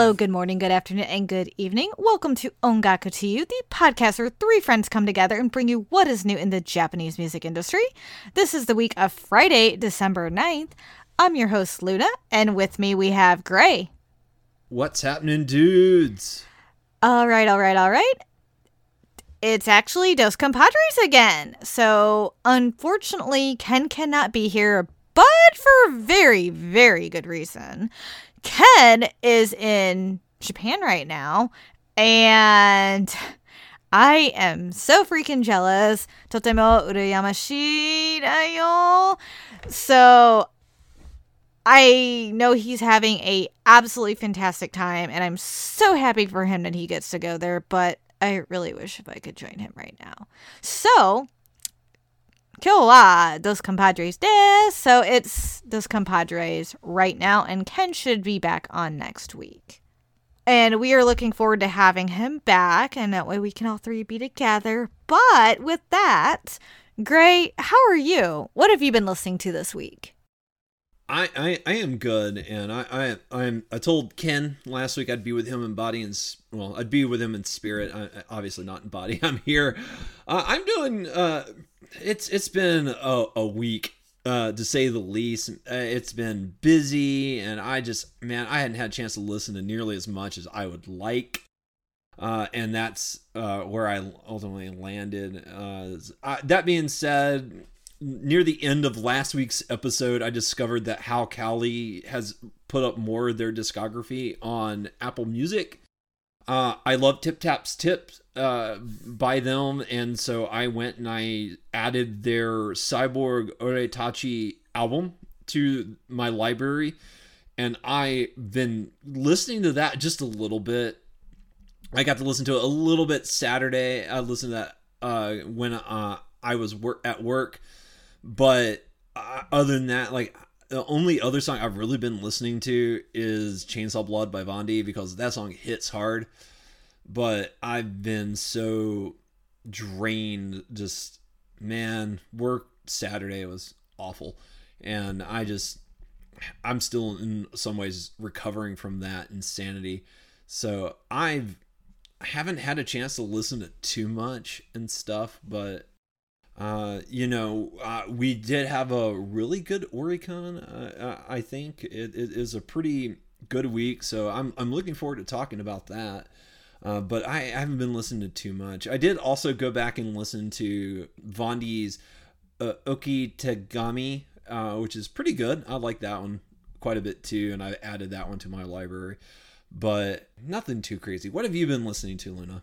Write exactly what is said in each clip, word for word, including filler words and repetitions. Hello, good morning, good afternoon, and good evening. Welcome to Ongaku to you, the podcast where three friends come together and bring you what is new in the Japanese music industry. This is the week of Friday, December ninth. I'm your host, Luna, and with me we have Gray. What's happening, dudes? All right, all right, all right. It's actually Dos Compadres again. So, unfortunately, Ken cannot be here, but for a very, very good reason. Ken is in Japan right now, and I am so freaking jealous. Totemo urayamashii da yo. So I know he's having a absolutely fantastic time, and I'm so happy for him that he gets to go there, but I really wish if I could join him right now. So, kyou wa Dos Compadres desu. So it's Dos Compadres right now, and Ken should be back on next week. And we are looking forward to having him back, and that way we can all three be together. But with that, Gray, how are you? What have you been listening to this week? I, I, I am good, and I I I'm I told Ken last week I'd be with him in body and well I'd be with him in spirit. I, I, obviously not in body. I'm here. Uh, I'm doing. Uh, it's it's been a, a week uh, to say the least. It's been busy, and I just man I hadn't had a chance to listen to nearly as much as I would like. Uh, and that's uh, where I ultimately landed. Uh, I, that being said, near the end of last week's episode, I discovered that Hal Cowley has put up more of their discography on Apple Music. Uh, I love Tip Tap's Tips uh, by them, and so I went and I added their Cyborg Oretachi album to my library, and I've been listening to that just a little bit. I got to listen to it a little bit Saturday. I listened to that uh, when uh, I was wor- at work. But other than that, like, the only other song I've really been listening to is Chainsaw Blood by Vondi, because that song hits hard. But I've been so drained. Just, man, work Saturday was awful. And I just, I'm still in some ways recovering from that insanity. So I've, I haven't had a chance to listen to too much and stuff, but Uh, you know, uh, we did have a really good Oricon. Uh, I think it, it is a pretty good week, so I'm I'm looking forward to talking about that. Uh, but I, I haven't been listening to too much. I did also go back and listen to Vondi's uh, Okitegami, uh, which is pretty good. I like that one quite a bit too, and I added that one to my library. But nothing too crazy. What have you been listening to, Luna?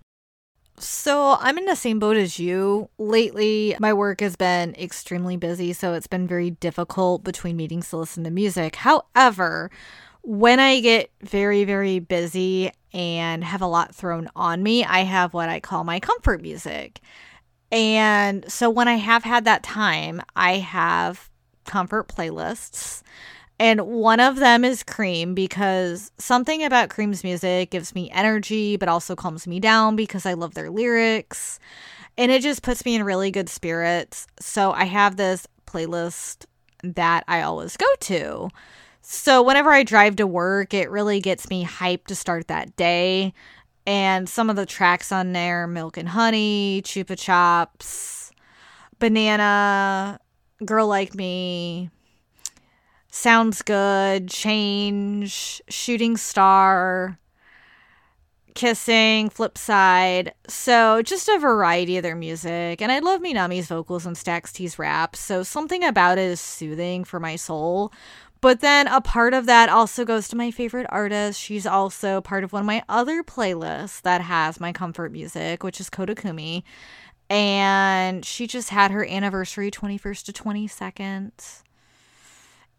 So I'm in the same boat as you. Lately, my work has been extremely busy, so it's been very difficult between meetings to listen to music. However, when I get very, very busy and have a lot thrown on me, I have what I call my comfort music. And so when I have had that time, I have comfort playlists. And one of them is Cream, because something about Cream's music gives me energy, but also calms me down because I love their lyrics. And it just puts me in really good spirits. So I have this playlist that I always go to. So whenever I drive to work, it really gets me hyped to start that day. And some of the tracks on there, Milk and Honey, Chupa Chops, Banana, Girl Like Me, Sounds Good, Change, Shooting Star, Kissing, Flipside. So just a variety of their music. And I love Minami's vocals and Stax T's rap. So something about it is soothing for my soul. But then a part of that also goes to my favorite artist. She's also part of one of my other playlists that has my comfort music, which is Kodakumi. And she just had her anniversary twenty-first to twenty-second.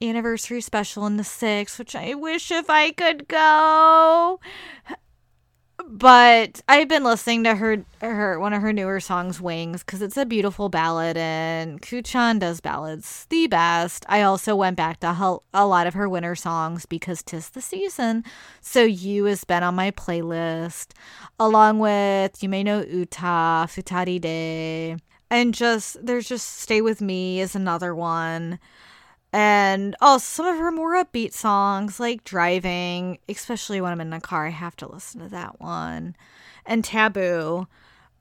Anniversary special in the sixth, which I wish if I could go. But I've been listening to her, her one of her newer songs, Wings, because it's a beautiful ballad, and Kuchan does ballads the best. I also went back to hel- a lot of her winter songs because 'tis the season. So You has been on my playlist, along with You May Know Utah Futari De, and just there's just Stay With Me is another one. And also some of her more upbeat songs, like Driving, especially when I'm in the car, I have to listen to that one, and Taboo.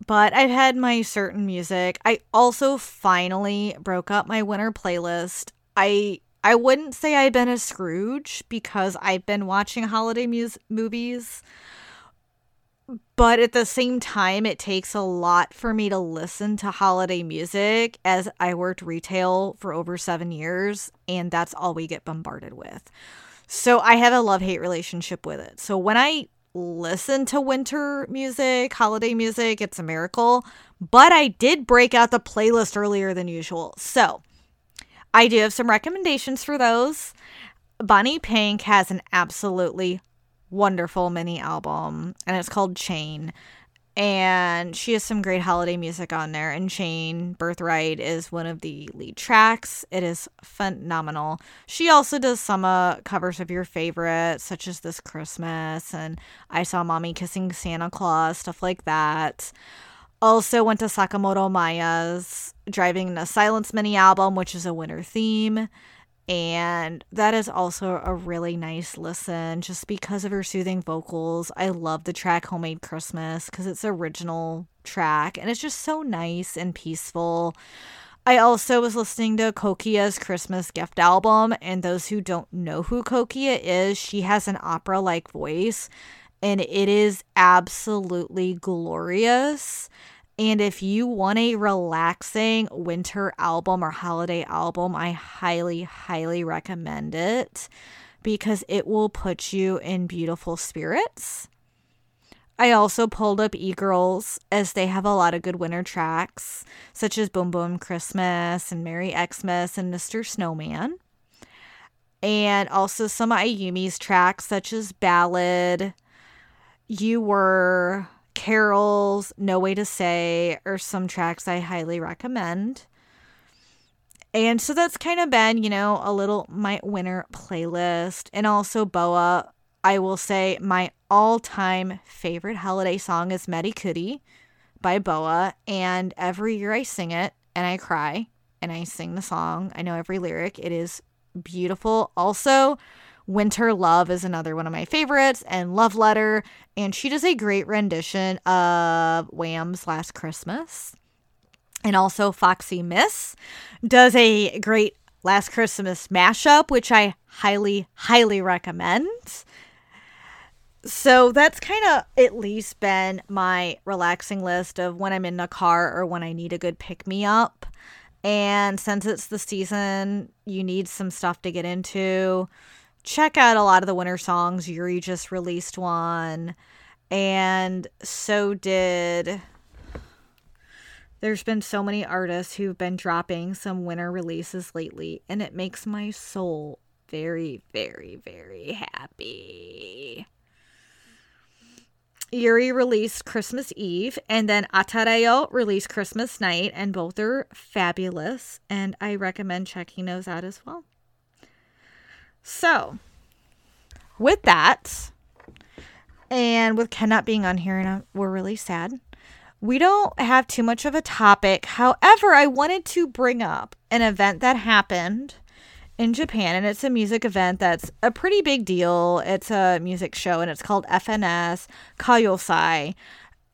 But I've had my certain music. I also finally broke up my winter playlist. I I wouldn't say I've been a Scrooge because I've been watching holiday mus- movies. But at the same time, it takes a lot for me to listen to holiday music, as I worked retail for over seven years, and that's all we get bombarded with. So I have a love-hate relationship with it. So when I listen to winter music, holiday music, it's a miracle. But I did break out the playlist earlier than usual. So I do have some recommendations for those. Bonnie Pink has an absolutely wonderful mini album, and it's called Chain, and she has some great holiday music on there, and Chain Birthright is one of the lead tracks. It is phenomenal. She also does some uh, covers of your favorites, such as This Christmas and I Saw Mommy Kissing Santa Claus, stuff like that. Also went to Sakamoto Maya's Driving in a Silence mini album, which is a winter theme. And that is also a really nice listen just because of her soothing vocals. I love the track Homemade Christmas because it's an original track and it's just so nice and peaceful. I also was listening to Kokia's Christmas Gift album, and those who don't know who Kokia is, she has an opera-like voice and it is absolutely glorious. And if you want a relaxing winter album or holiday album, I highly, highly recommend it because it will put you in beautiful spirits. I also pulled up E-Girls, as they have a lot of good winter tracks, such as Boom Boom Christmas and Merry Xmas and Mister Snowman. And also some of Ayumi's tracks, such as Ballad, You Were, Carols, No Way to Say are some tracks I highly recommend. And so that's kind of been, you know, a little my winter playlist. And also Boa, I will say my all-time favorite holiday song is Medikudi by Boa, and every year I sing it and I cry and I sing the song. I know every lyric. It is beautiful. Also, Winter Love is another one of my favorites, and Love Letter, and she does a great rendition of Wham's Last Christmas. And also Foxy Miss does a great Last Christmas mashup, which I highly, highly recommend. So that's kind of at least been my relaxing list of when I'm in the car or when I need a good pick-me-up. And since it's the season, you need some stuff to get into. Check out a lot of the winter songs. Yuri just released one, and so did there's been so many artists who've been dropping some winter releases lately, and it makes my soul very, very, very happy. Yuri released Christmas Eve, and then Atareo released Christmas Night, and both are fabulous, and I recommend checking those out as well. So, with that, and with Ken not being on here, and we're really sad, we don't have too much of a topic. However, I wanted to bring up an event that happened in Japan, and it's a music event that's a pretty big deal. It's a music show, and it's called F N S Kayosai,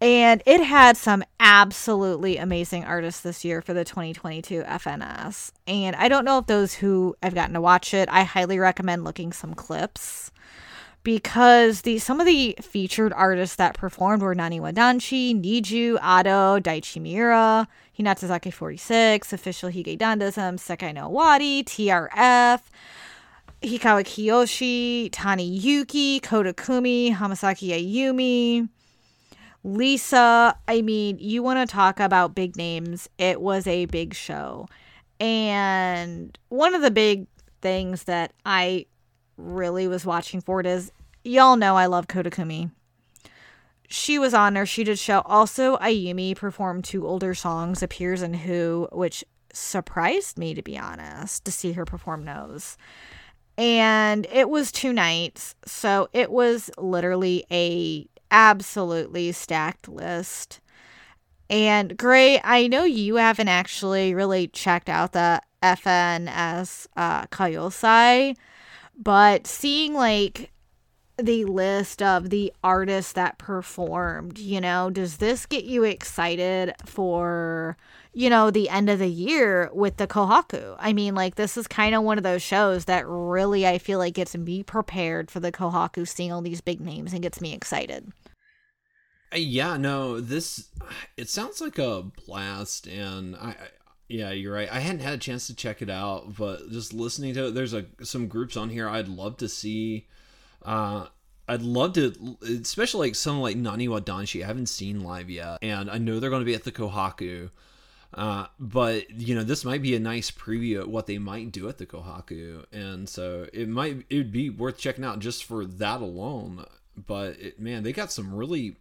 and it had some absolutely amazing artists this year for the twenty twenty-two F N S. And I don't know if those who have gotten to watch it, I highly recommend looking some clips, because the some of the featured artists that performed were Naniwa Danshi, Niju, Ado, Daichi Miura, Hinatsuzaki forty-six, Official Higedandism, Sekai no Owari, T R F, Hikawa Kiyoshi, Tani Yuki, Kodakumi, Hamasaki Ayumi, Lisa. I mean, you want to talk about big names. It was a big show. And one of the big things that I really was watching for it is, y'all know I love Kodakumi. She was on there. She did show. Also, Ayumi performed two older songs, Appears and Who, which surprised me, to be honest, to see her perform those. And it was two nights. So it was literally a absolutely stacked list. And Gray, I know you haven't actually really checked out the F N S uh, Kayosai, but seeing like the list of the artists that performed, you know, does this get you excited for, you know, the end of the year with the Kohaku? I mean, like, this is kind of one of those shows that really I feel like gets me prepared for the Kohaku, seeing all these big names and gets me excited. Yeah, no, this, it sounds like a blast, and I, I yeah, you're right. I hadn't had a chance to check it out, but just listening to it, there's a some groups on here I'd love to see. Uh, I'd love to, especially like some like Naniwa Danshi I haven't seen live yet, and I know they're going to be at the Kohaku. Uh, but you know, this might be a nice preview of what they might do at the Kohaku, and so it might it would be worth checking out just for that alone. But it, man, they got some really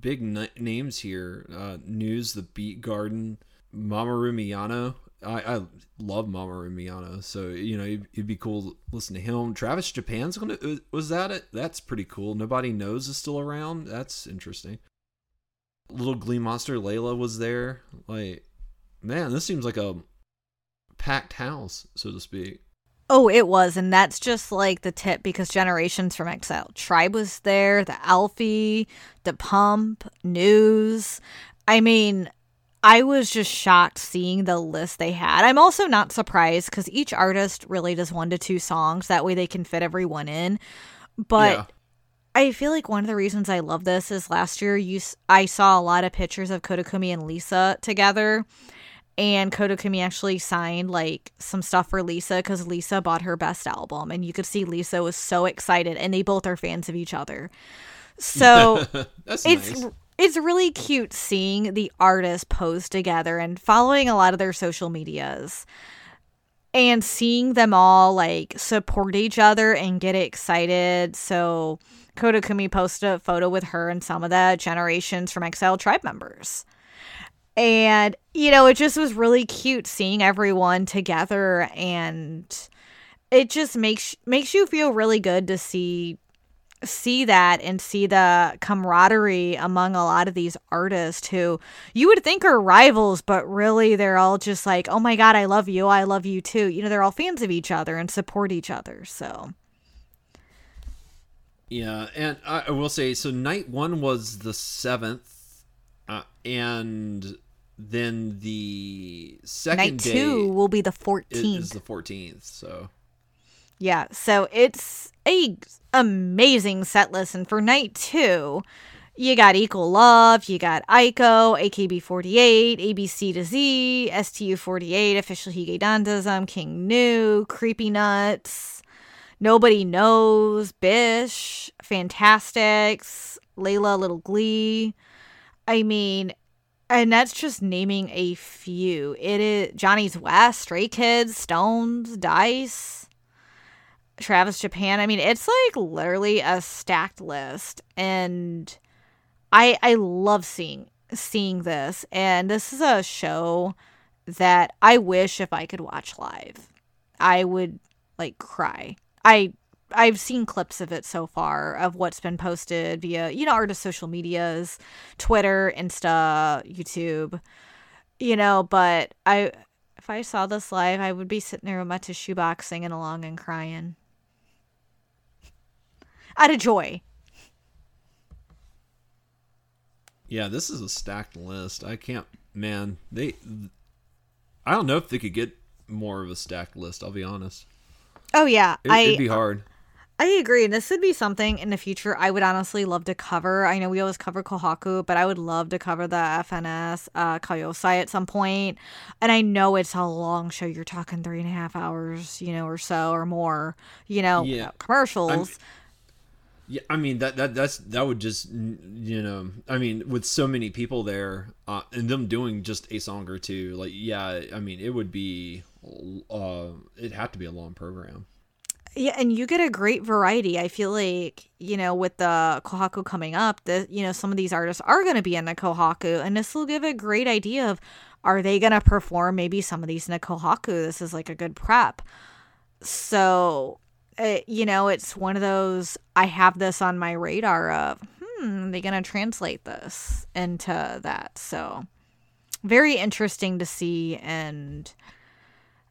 big na- names here. Uh, News, The Beat Garden, Mamoru Miyano. I, I love Mamoru Miyano, so you know it'd, it'd be cool to listen to him. Travis Japan's gonna was that it? That's pretty cool. Nobody Knows is still around. That's interesting. Little Glee Monster Layla was there. Like, man, this seems like a packed house, so to speak. Oh, it was, and that's just like the tip, because Generations from Exile Tribe was there. The Alfie, the Pump, News. I mean, I was just shocked seeing the list they had. I'm also not surprised because each artist really does one to two songs. That way they can fit everyone in. But yeah. I feel like one of the reasons I love this is last year you, I saw a lot of pictures of Kodakumi and Lisa together. And Kodakumi actually signed like some stuff for Lisa because Lisa bought her best album. And you could see Lisa was so excited. And they both are fans of each other. So That's it's... Nice. It's really cute seeing the artists pose together and following a lot of their social medias and seeing them all like support each other and get excited. So Kodakumi posted a photo with her and some of the Generations from Exile Tribe members. And, you know, it just was really cute seeing everyone together, and it just makes makes you feel really good to see see that and see the camaraderie among a lot of these artists who you would think are rivals, but really they're all just like, oh my god, I love you, I love you too. You know, they're all fans of each other and support each other. So yeah, and I will say, so night one was the seventh, uh, and then the second night day, two will be the fourteenth. Is the fourteenth. So yeah, so it's a amazing set list. And for night two, you got Equal Love, you got Aiko, A K B forty-eight, A B C to Z, S T U forty-eight, Official Higedandism, King New, Creepy Nuts, Nobody Knows, Bish, Fantastics, Layla, Little Glee. I mean, and that's just naming a few. It is Johnny's West, Stray Kids, Stones, Dice, Travis Japan. I mean, it's like literally a stacked list, and I I love seeing seeing this. And this is a show that I wish if I could watch live, I would like cry. I I've seen clips of it so far of what's been posted via, you know, artist social medias, Twitter, Insta, YouTube, you know, but I if I saw this live, I would be sitting there with my tissue box singing along and crying. Out of joy. Yeah, this is a stacked list. I can't, man, they, I don't know if they could get more of a stacked list, I'll be honest. Oh yeah. It, I, it'd be hard. I agree. And this would be something in the future I would honestly love to cover. I know we always cover Kohaku, but I would love to cover the F N S uh, Kayosai at some point. And I know it's a long show. You're talking three and a half hours, you know, or so or more, you know, yeah. Commercials. I'm, Yeah, I mean that that that's that would just, you know, I mean with so many people there uh, and them doing just a song or two, like yeah, I mean it would be uh, it'd have to be a long program. Yeah, and you get a great variety. I feel like, you know, with the Kohaku coming up, the you know some of these artists are going to be in the Kohaku, and this will give a great idea of are they going to perform maybe some of these in the Kohaku. This is like a good prep. So. It, you know, it's one of those, I have this on my radar of, hmm, are they going to translate this into that? So very interesting to see. And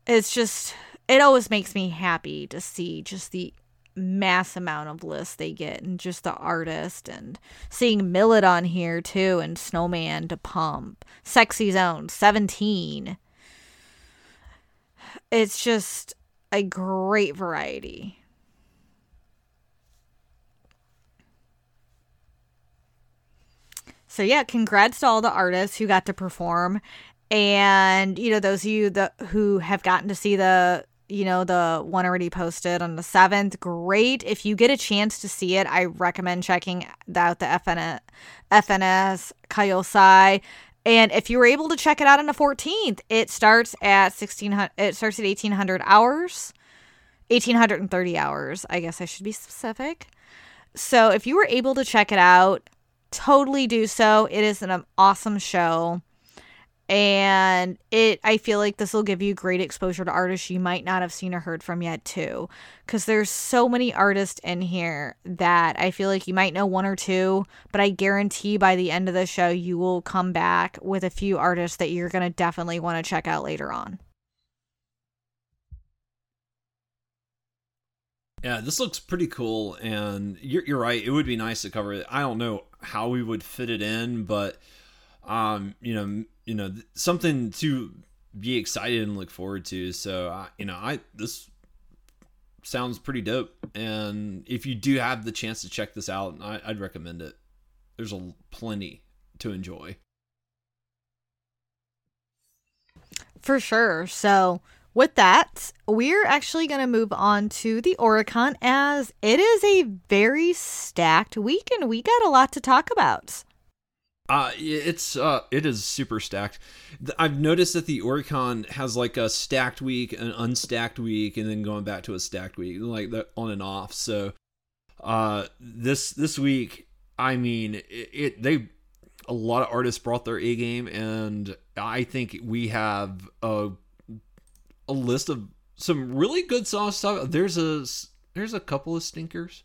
it's just, it always makes me happy to see just the mass amount of lists they get and just the artist, and seeing Millet on here too, and Snowman to Pump, Sexy Zone, seventeen. It's just a great variety. So yeah, congrats to all the artists who got to perform, and you know, those of you that who have gotten to see the, you know, the one already posted on the seventh. Great. If you get a chance to see it, I recommend checking out the F N S Kayosai. And if you were able to check it out on the fourteenth, it starts at sixteen hundred. It starts at eighteen hundred hours, eighteen thirty hours. I guess I should be specific. So if you were able to check it out, totally do so. It is an awesome show. And it, I feel like this will give you great exposure to artists you might not have seen or heard from yet too, because there's so many artists in here that I feel like you might know one or two, but I guarantee by the end of the show you will come back with a few artists that you're going to definitely want to check out later on. Yeah, this looks pretty cool, and you're, you're right, it would be nice to cover it. I don't know how we would fit it in, but um, you know, you know, something to be excited and look forward to. So, I, you know, I, this sounds pretty dope. And if you do have the chance to check this out, I, I'd recommend it. There's a plenty to enjoy. For sure. So with that, we're actually going to move on to the Oricon, as it is a very stacked week and we got a lot to talk about. Uh, it's, uh, it is super stacked. I've noticed that the Oricon has like a stacked week, an unstacked week, and then going back to a stacked week, like the on and off. So, uh, this, this week, I mean, it, it they, a lot of artists brought their A game, and I think we have a, a list of some really good songs. There's a, there's a couple of stinkers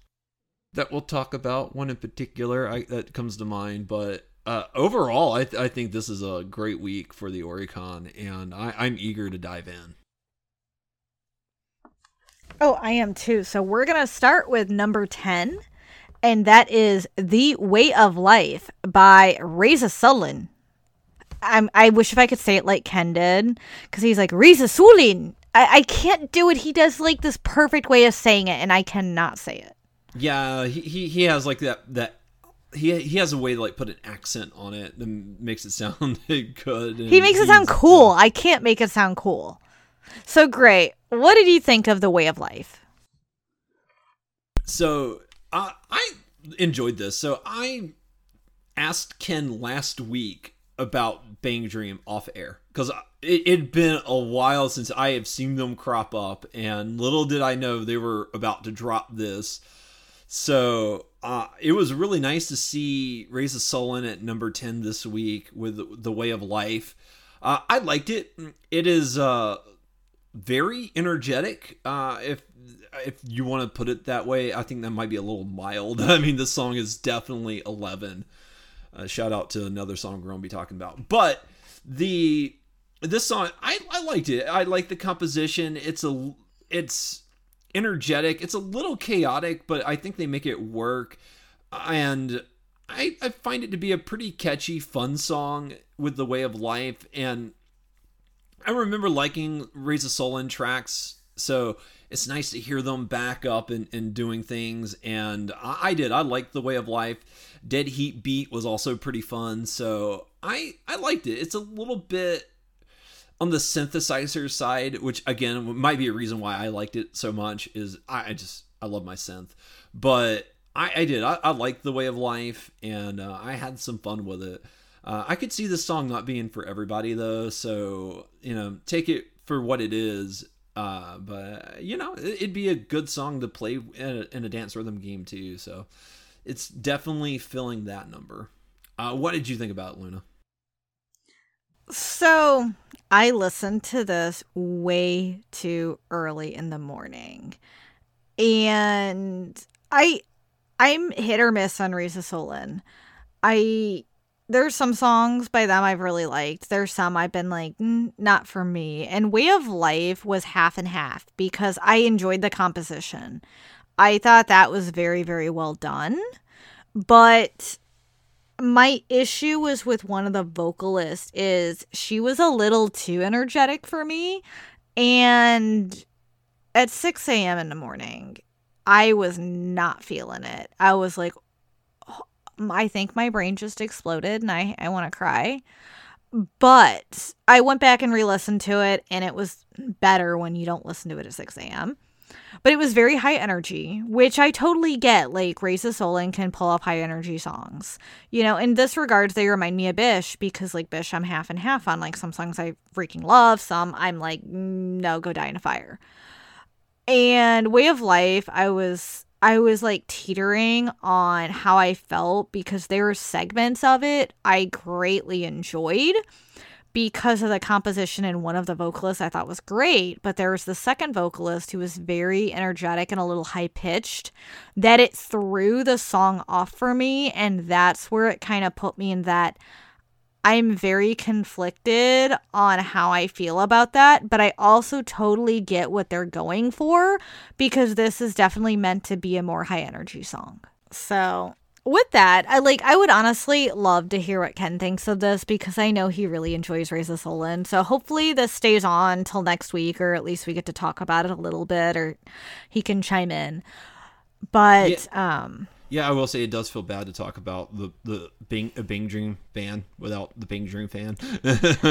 that we'll talk about, one in particular I, that comes to mind, but Uh, overall, I, th- I think this is a great week for the Oricon, and I- I'm eager to dive in. Oh, I am too. So we're going to start with number ten, and that is The Way of Life by Reza Sulin. I'm, I wish if I could say it like Ken did, because he's like, Reza Sulin. I-, I can't do it. He does like this perfect way of saying it, and I cannot say it. Yeah, he, he, he has like that... that- He he has a way to like put an accent on it that makes it sound good. He makes it sound cool. I can't make it sound cool. So great. What did you think of The Way of Life? So uh, I enjoyed this. So I asked Ken last week about Bang Dream off air, because it had been a while since I have seen them crop up, and little did I know they were about to drop this. So uh, it was really nice to see Reza Sulin at number ten this week with The Way of Life. Uh, I liked it. It is uh, very energetic, uh, if if you want to put it that way. I think that might be a little mild. I mean, this song is definitely eleven. Uh, shout out to another song we're going to be talking about. But the this song, I, I liked it. I liked the composition. It's a it's... energetic. It's a little chaotic, but I think they make it work, and I, I find it to be a pretty catchy, fun song with The Way of Life. And I remember liking Reza Sulin tracks, so it's nice to hear them back up and, and doing things, and I, I did. I liked The Way of Life. Dead Heat Beat was also pretty fun, so I, I liked it. It's a little bit on the synthesizer side, which again might be a reason why I liked it so much, is I just I love my synth. But I, I did I, I liked The Way of Life, and uh, I had some fun with it. Uh, I could see this song not being for everybody though, so you know, take it for what it is. Uh, but you know, it, it'd be a good song to play in a, in a dance rhythm game too. So it's definitely filling that number. Uh, what did you think about it, Luna? So I listened to this way too early in the morning, and I, I'm hit or miss on Reza Sulin. I there's some songs by them I've really liked. There's some I've been like, mm, not for me. And Way of Life was half and half because I enjoyed the composition. I thought that was very, very well done. But my issue was with one of the vocalists is she was a little too energetic for me. And at six a.m. in the morning, I was not feeling it. I was like, I think my brain just exploded and I, I want to cry. But I went back and re-listened to it, and it was better when you don't listen to it at six a.m. But it was very high energy, which I totally get. Like, Raise the Soul and can pull up high energy songs. You know, in this regards, they remind me of Bish because, like, Bish, I'm half and half on. Like, some songs I freaking love. Some I'm like, no, go die in a fire. And Way of Life, I was... I was like teetering on how I felt because there were segments of it I greatly enjoyed because of the composition, and one of the vocalists I thought was great, but there was the second vocalist who was very energetic and a little high-pitched that it threw the song off for me, and that's where it kind of put me in that I'm very conflicted on how I feel about that, but I also totally get what they're going for because this is definitely meant to be a more high energy song. So with that, I like I would honestly love to hear what Ken thinks of this because I know he really enjoys Raise the Soul In. So hopefully this stays on till next week, or at least we get to talk about it a little bit, or he can chime in. But yeah. um Yeah, I will say it does feel bad to talk about the, the Bing, a Bing Dream fan without the Bing Dream fan.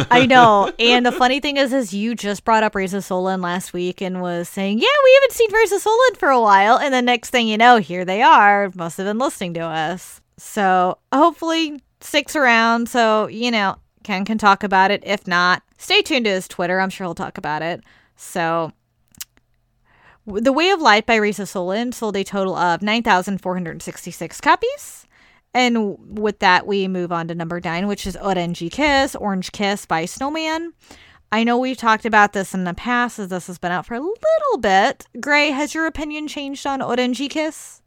I know. And the funny thing is, is you just brought up Raise the Soul In last week and was saying, yeah, we haven't seen Raise the Soul In for a while. And the next thing you know, here they are. Must have been listening to us. So hopefully sticks around. So, you know, Ken can talk about it. If not, stay tuned to his Twitter. I'm sure he'll talk about it. So... The Way of Life by Raise the Soul In sold a total of nine thousand four hundred sixty-six copies. And with that, we move on to number nine, which is Orange Kiss, Orange Kiss by Snowman. I know we've talked about this in the past, as this has been out for a little bit. Gray, has your opinion changed on Orange Kiss?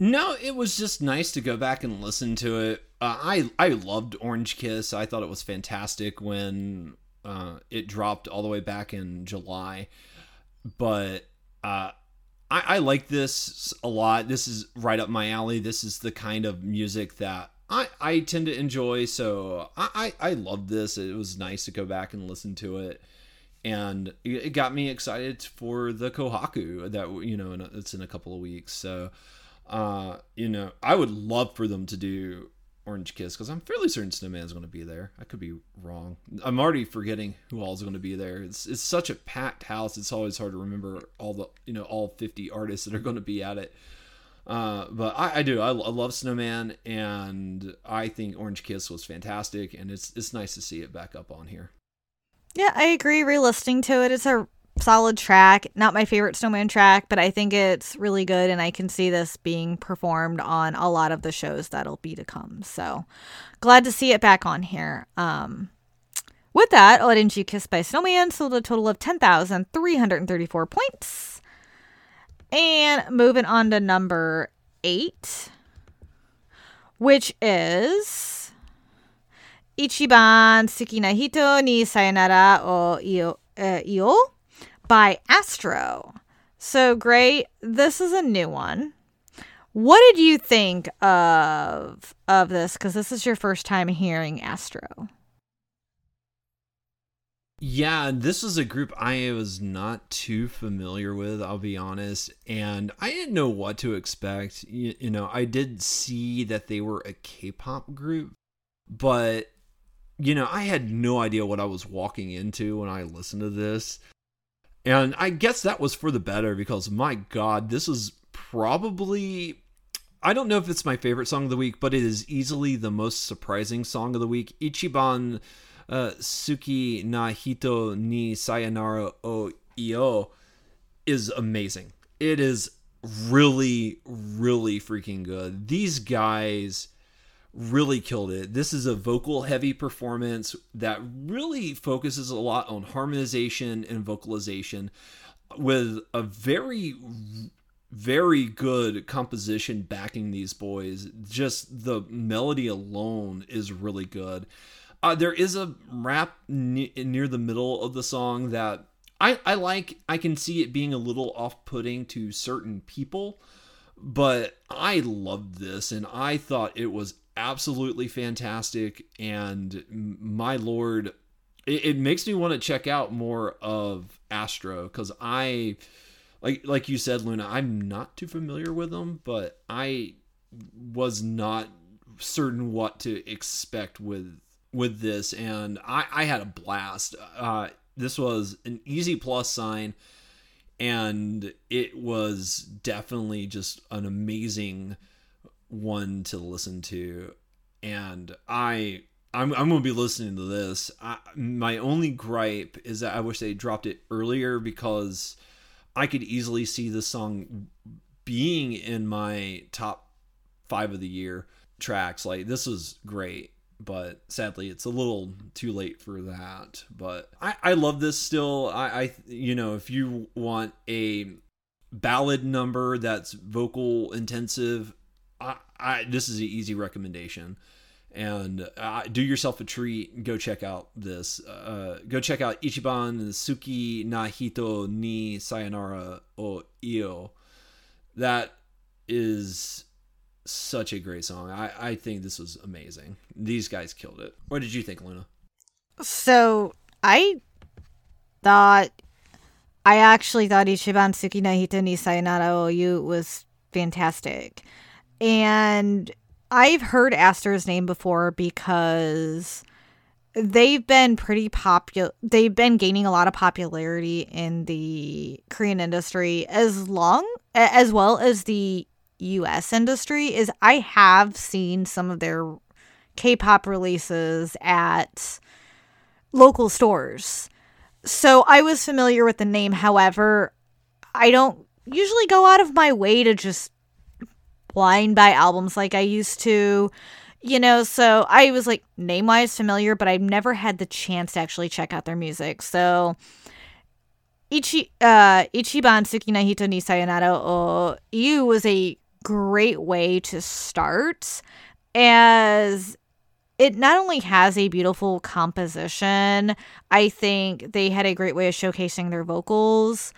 No, it was just nice to go back and listen to it. Uh, I, I loved Orange Kiss. I thought it was fantastic when uh, it dropped all the way back in July. But... Uh, I, I like this a lot. This is right up my alley. This is the kind of music that I, I tend to enjoy. So I, I, I love this. It was nice to go back and listen to it. And it got me excited for the Kohaku that, you know, in a, it's in a couple of weeks. So, uh, you know, I would love for them to do Orange Kiss because I'm fairly certain Snowman's going to be there. I could be wrong. I'm already forgetting who all's going to be there. It's it's such a packed house. It's always hard to remember all the you know all fifty artists that are going to be at it. Uh, but I, I do. I, I love Snowman, and I think Orange Kiss was fantastic, and it's it's nice to see it back up on here. Yeah, I agree. Re-listening to it, it's a solid track. Not my favorite Snowman track, but I think it's really good, and I can see this being performed on a lot of the shows that'll be to come. So glad to see it back on here. Um, with that, Orange Kiss by Snowman sold a total of ten thousand three hundred thirty-four points. And moving on to number eight, which is Ichiban Suki na Hito ni Sayonara o Io, uh, io. by Astro. So, Gray, this is a new one. What did you think of of this? Because this is your first time hearing Astro. Yeah, this is a group I was not too familiar with, I'll be honest. And I didn't know what to expect. You, you know, I did see that they were a K-pop group, but, you know, I had no idea what I was walking into when I listened to this. And I guess that was for the better because, my God, this is probably, I don't know if it's my favorite song of the week, but it is easily the most surprising song of the week. Ichiban uh, Suki na Hito ni Sayonara o Io is amazing. It is really, really freaking good. These guys really killed it. This is a vocal heavy performance that really focuses a lot on harmonization and vocalization with a very very good composition backing these boys. Just the melody alone is really good. Uh, there is a rap ne- near the middle of the song that I, I like. I can see it being a little off-putting to certain people, but I loved this, and I thought it was absolutely fantastic. And my lord, it, it makes me want to check out more of Astro, because I... Like like you said, Luna, I'm not too familiar with them, but I was not certain what to expect with with this, and I, I had a blast. Uh, this was an easy plus sign, and it was definitely just an amazing one to listen to, and I... I'm I'm gonna be listening to this. I, my only gripe is that I wish they dropped it earlier, because I could easily see this song being in my top five of the year tracks. Like, this is great, but sadly it's a little too late for that. But I, I love this still. I, I, you know, if you want a ballad number that's vocal intensive, I, I this is an easy recommendation. And uh, do yourself a treat. Go check out this. Uh, go check out Ichiban Suki na Hito ni Sayonara o Io. That is such a great song. I, I think this was amazing. These guys killed it. What did you think, Luna? So I thought, I actually thought Ichiban Suki na Hito ni Sayonara o Io was fantastic. And I've heard Astro's name before because they've been pretty popular. They've been gaining a lot of popularity in the Korean industry, as long as well as the U S industry. Is I have seen some of their K-pop releases at local stores, so I was familiar with the name. However, I don't usually go out of my way to just blind by albums like I used to, you know, so I was like name wise familiar, but I've never had the chance to actually check out their music. So Ichi uh Ichiban Suki na Hito ni Sayonara o Iu was a great way to start, as it not only has a beautiful composition, I think they had a great way of showcasing their vocals.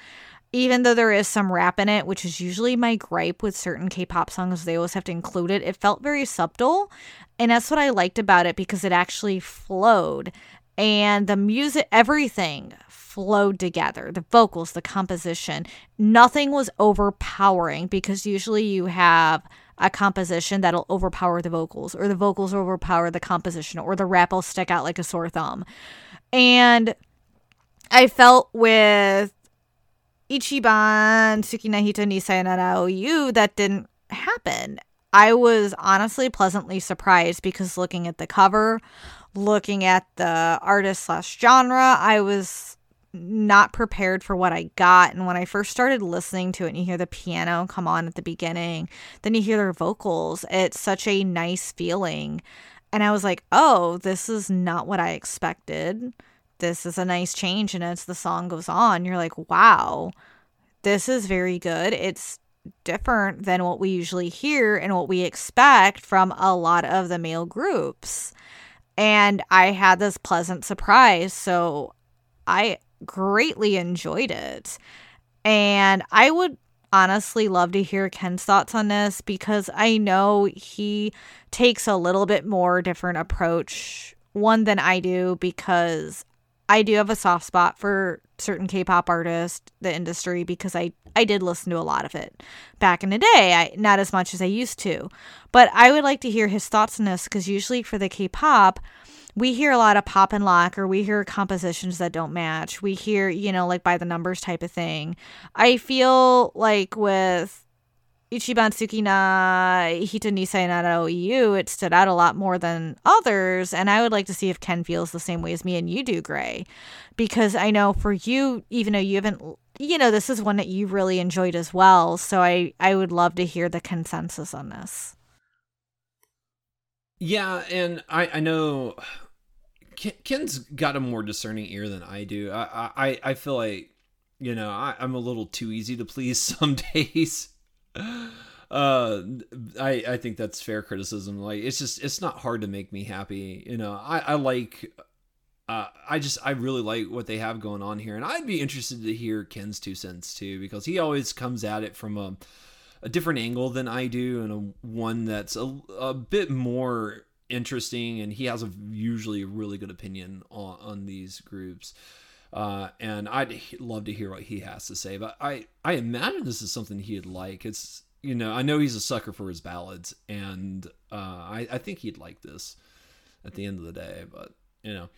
Even though there is some rap in it, which is usually my gripe with certain K-pop songs, they always have to include it. It felt very subtle, and that's what I liked about it, because it actually flowed. And the music, everything flowed together. The vocals, the composition, nothing was overpowering, because usually you have a composition that'll overpower the vocals, or the vocals overpower the composition, or the rap will stick out like a sore thumb. And I felt with Ichiban Suki na Hito ni Sayonara o Iu, that didn't happen. I was honestly pleasantly surprised, because looking at the cover, looking at the artist slash genre, I was not prepared for what I got. And when I first started listening to it, and you hear the piano come on at the beginning, then you hear their vocals, it's such a nice feeling. And I was like, oh, this is not what I expected. This is a nice change. And as the song goes on, you're like, wow, this is very good. It's different than what we usually hear and what we expect from a lot of the male groups. And I had this pleasant surprise, so I greatly enjoyed it. And I would honestly love to hear Ken's thoughts on this, because I know he takes a little bit more different approach, one than I do, because I do have a soft spot for certain K-pop artists, the industry, because I, I did listen to a lot of it back in the day. I, not as much as I used to. But I would like to hear his thoughts on this, because usually for the K-pop, we hear a lot of pop and lock, or we hear compositions that don't match. We hear, you know, like by the numbers type of thing. I feel like with Ichiban Suki na Hito ni Sayonara o Iu, it stood out a lot more than others, and I would like to see if Ken feels the same way as me and you do, Gray, because I know for you, even though you haven't, you know, this is one that you really enjoyed as well, so I, I would love to hear the consensus on this. Yeah, and I, I know Ken's got a more discerning ear than I do. I, I, I feel like, you know, I, I'm a little too easy to please some days. Uh, I, I think that's fair criticism. Like, it's just, it's not hard to make me happy. You know, I, I like, uh, I just, I really like what they have going on here. And I'd be interested to hear Ken's two cents too, because he always comes at it from a, a different angle than I do. And a, one that's a, a bit more interesting. And he has a usually a really good opinion on, on these groups. Uh, and I'd love to hear what he has to say, but I, I imagine this is something he'd like. It's, you know, I know he's a sucker for his ballads, and uh, I, I think he'd like this at the end of the day. But, you know,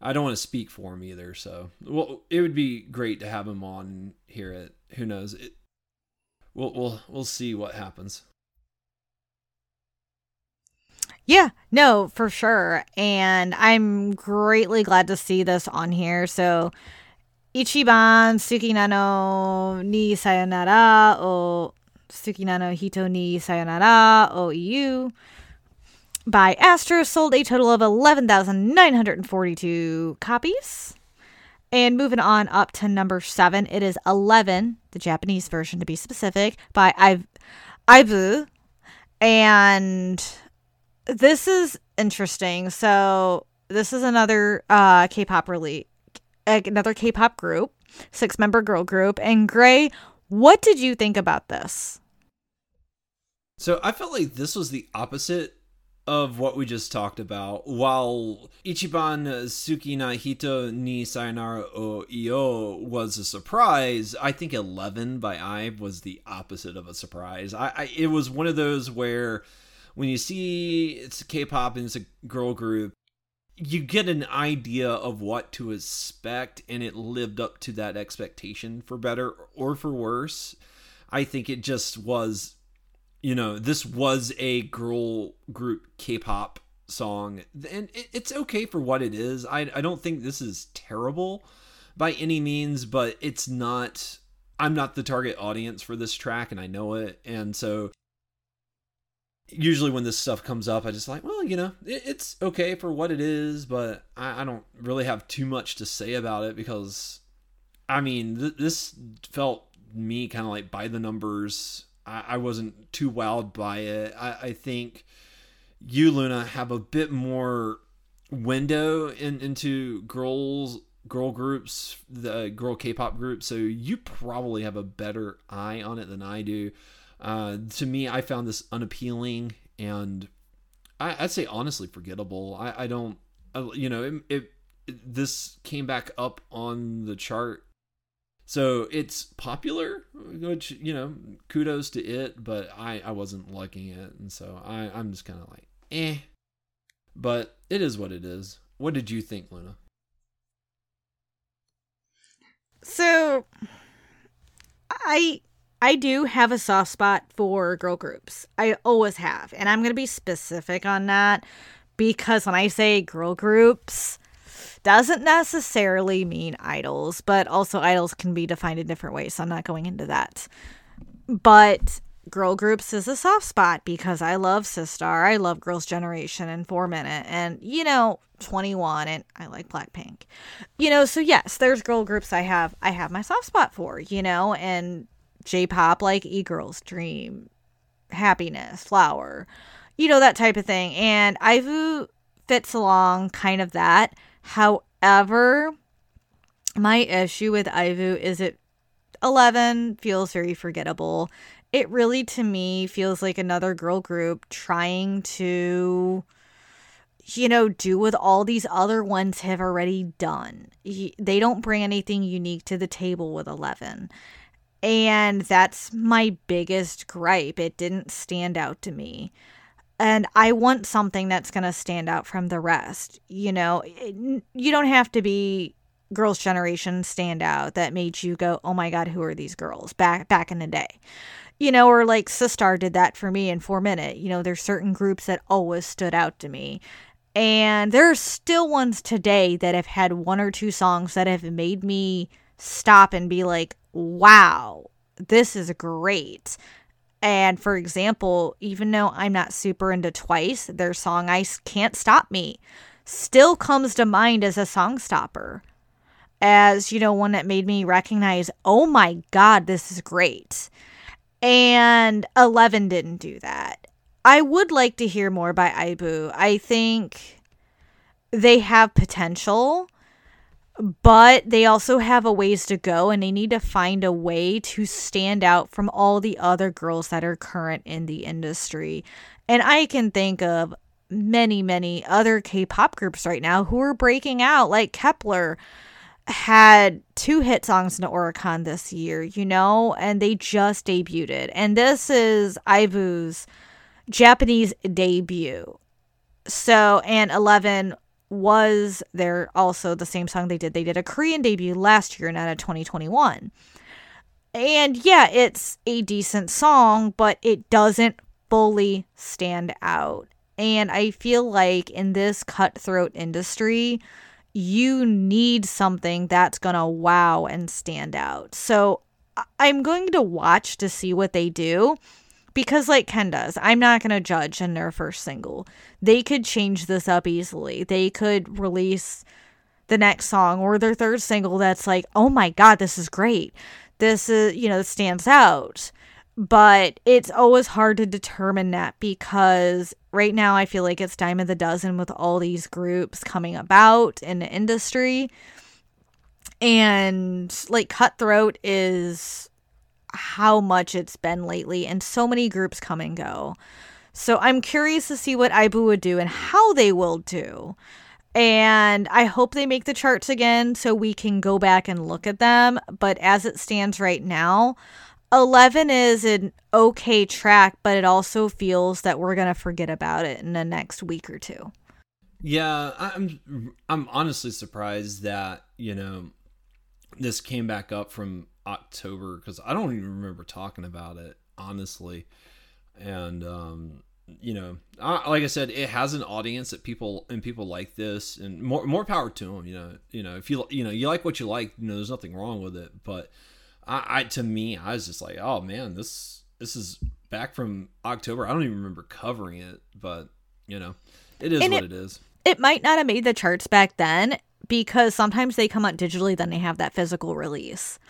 I don't want to speak for him either. So, well, it would be great to have him on and hear it. Who knows? It, we'll, we'll, we'll see what happens. Yeah, no, for sure. And I'm greatly glad to see this on here. So, Ichiban, Tsukina no ni sayonara, o... Tsukina no Hito ni Sayonara O E U by Astro sold a total of eleven thousand nine hundred forty-two copies. And moving on up to number seven, it is eleven, the Japanese version to be specific, by Aibu. And this is interesting. So this is another uh, K-pop really, another K-pop group, six-member girl group. And Gray, what did you think about this? So I felt like this was the opposite of what we just talked about. While Ichiban Tsukina Hito ni Sayonara o Iyo was a surprise, I think eleven by Ive was the opposite of a surprise. I, I It was one of those where when you see it's K-pop and it's a girl group, you get an idea of what to expect, and it lived up to that expectation for better or for worse. I think it just was, you know, this was a girl group K-pop song, and it's okay for what it is. I, I don't think this is terrible by any means, but it's not, I'm not the target audience for this track, and I know it. And so usually when this stuff comes up, I just like, well, you know, it, it's okay for what it is, but I, I don't really have too much to say about it because, I mean, th- this felt me kind of like by the numbers. I, I wasn't too wowed by it. I, I think you, Luna, have a bit more window in, into girls, girl groups, the girl K-pop group, so you probably have a better eye on it than I do. Uh, to me, I found this unappealing and I, I'd say honestly forgettable. I, I don't, I, you know, it, it, it, this came back up on the chart. So it's popular, which, you know, kudos to it, but I, I wasn't liking it. And so I, I'm just kind of like, eh, but it is what it is. What did you think, Luna? So I... I do have a soft spot for girl groups. I always have. And I'm going to be specific on that because when I say girl groups, doesn't necessarily mean idols, but also idols can be defined in different ways. So I'm not going into that. But girl groups is a soft spot because I love Sistar. I love Girls' Generation and four Minute and, you know, twenty-one, and I like Blackpink. You know, so yes, there's girl groups I have. I have my soft spot for, you know, and J-pop, like E-Girls, Dream, Happiness, Flower, you know, that type of thing. And Aivu fits along kind of that. However, my issue with Aivu is it eleven feels very forgettable. It really, to me, feels like another girl group trying to, you know, do what all these other ones have already done. They don't bring anything unique to the table with eleven. And that's my biggest gripe. It didn't stand out to me. And I want something that's going to stand out from the rest. You know, it, you don't have to be Girls' Generation standout that made you go, oh my God, who are these girls back back in the day? You know, or like Sistar did that for me in four Minute. You know, there's certain groups that always stood out to me. And there are still ones today that have had one or two songs that have made me stop and be like, wow, this is great. And for example, even though I'm not super into Twice, their song I Can't Stop Me still comes to mind as a song stopper, as, you know, one that made me recognize, oh my God, this is great. And Eleven didn't do that. I would like to hear more by Aibu. I think they have potential, but they also have a ways to go, and they need to find a way to stand out from all the other girls that are current in the industry. And I can think of many, many other K-pop groups right now who are breaking out, like Kepler had two hit songs in Oricon this year, you know, and they just debuted. And this is Aibu's Japanese debut. So, and Eleven was there also the same song they did. They did a Korean debut last year, not a twenty twenty-one. And yeah, it's a decent song, but it doesn't fully stand out. And I feel like in this cutthroat industry, you need something that's going to wow and stand out. So I'm going to watch to see what they do, because like Ken does, I'm not going to judge in their first single. They could change this up easily. They could release the next song or their third single that's like, oh my God, this is great. This is, you know, it stands out. But it's always hard to determine that, because right now I feel like it's dime of the dozen with all these groups coming about in the industry. And like cutthroat is how much it's been lately, and so many groups come and go. So I'm curious to see what Aibu would do and how they will do. And I hope they make the charts again so we can go back and look at them. But as it stands right now, Eleven is an okay track, but it also feels that we're going to forget about it in the next week or two. Yeah, I'm I'm honestly surprised that, you know, this came back up from October, because I don't even remember talking about it, honestly. And, um, you know, I, like I said, it has an audience that people and people like this, and more more power to them, you know. You know, if you, you know, you like what you like, you know, there's nothing wrong with it, but I, I to me, I was just like, oh man, this this is back from October. I don't even remember covering it, but you know, it is and what it, it is. It might not have made the charts back then, because sometimes they come out digitally, then they have that physical release.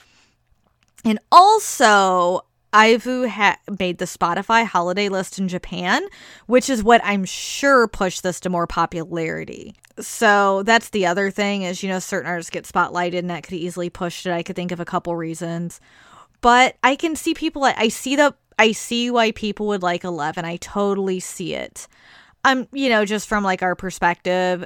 And also, Aibu ha- made the Spotify holiday list in Japan, which is what I'm sure pushed this to more popularity. So that's the other thing is, you know, certain artists get spotlighted and that could easily push it. I could think of a couple reasons, but I can see people. I, I see the I see why people would like Eleven. I totally see it. Um, you know, just from like our perspective.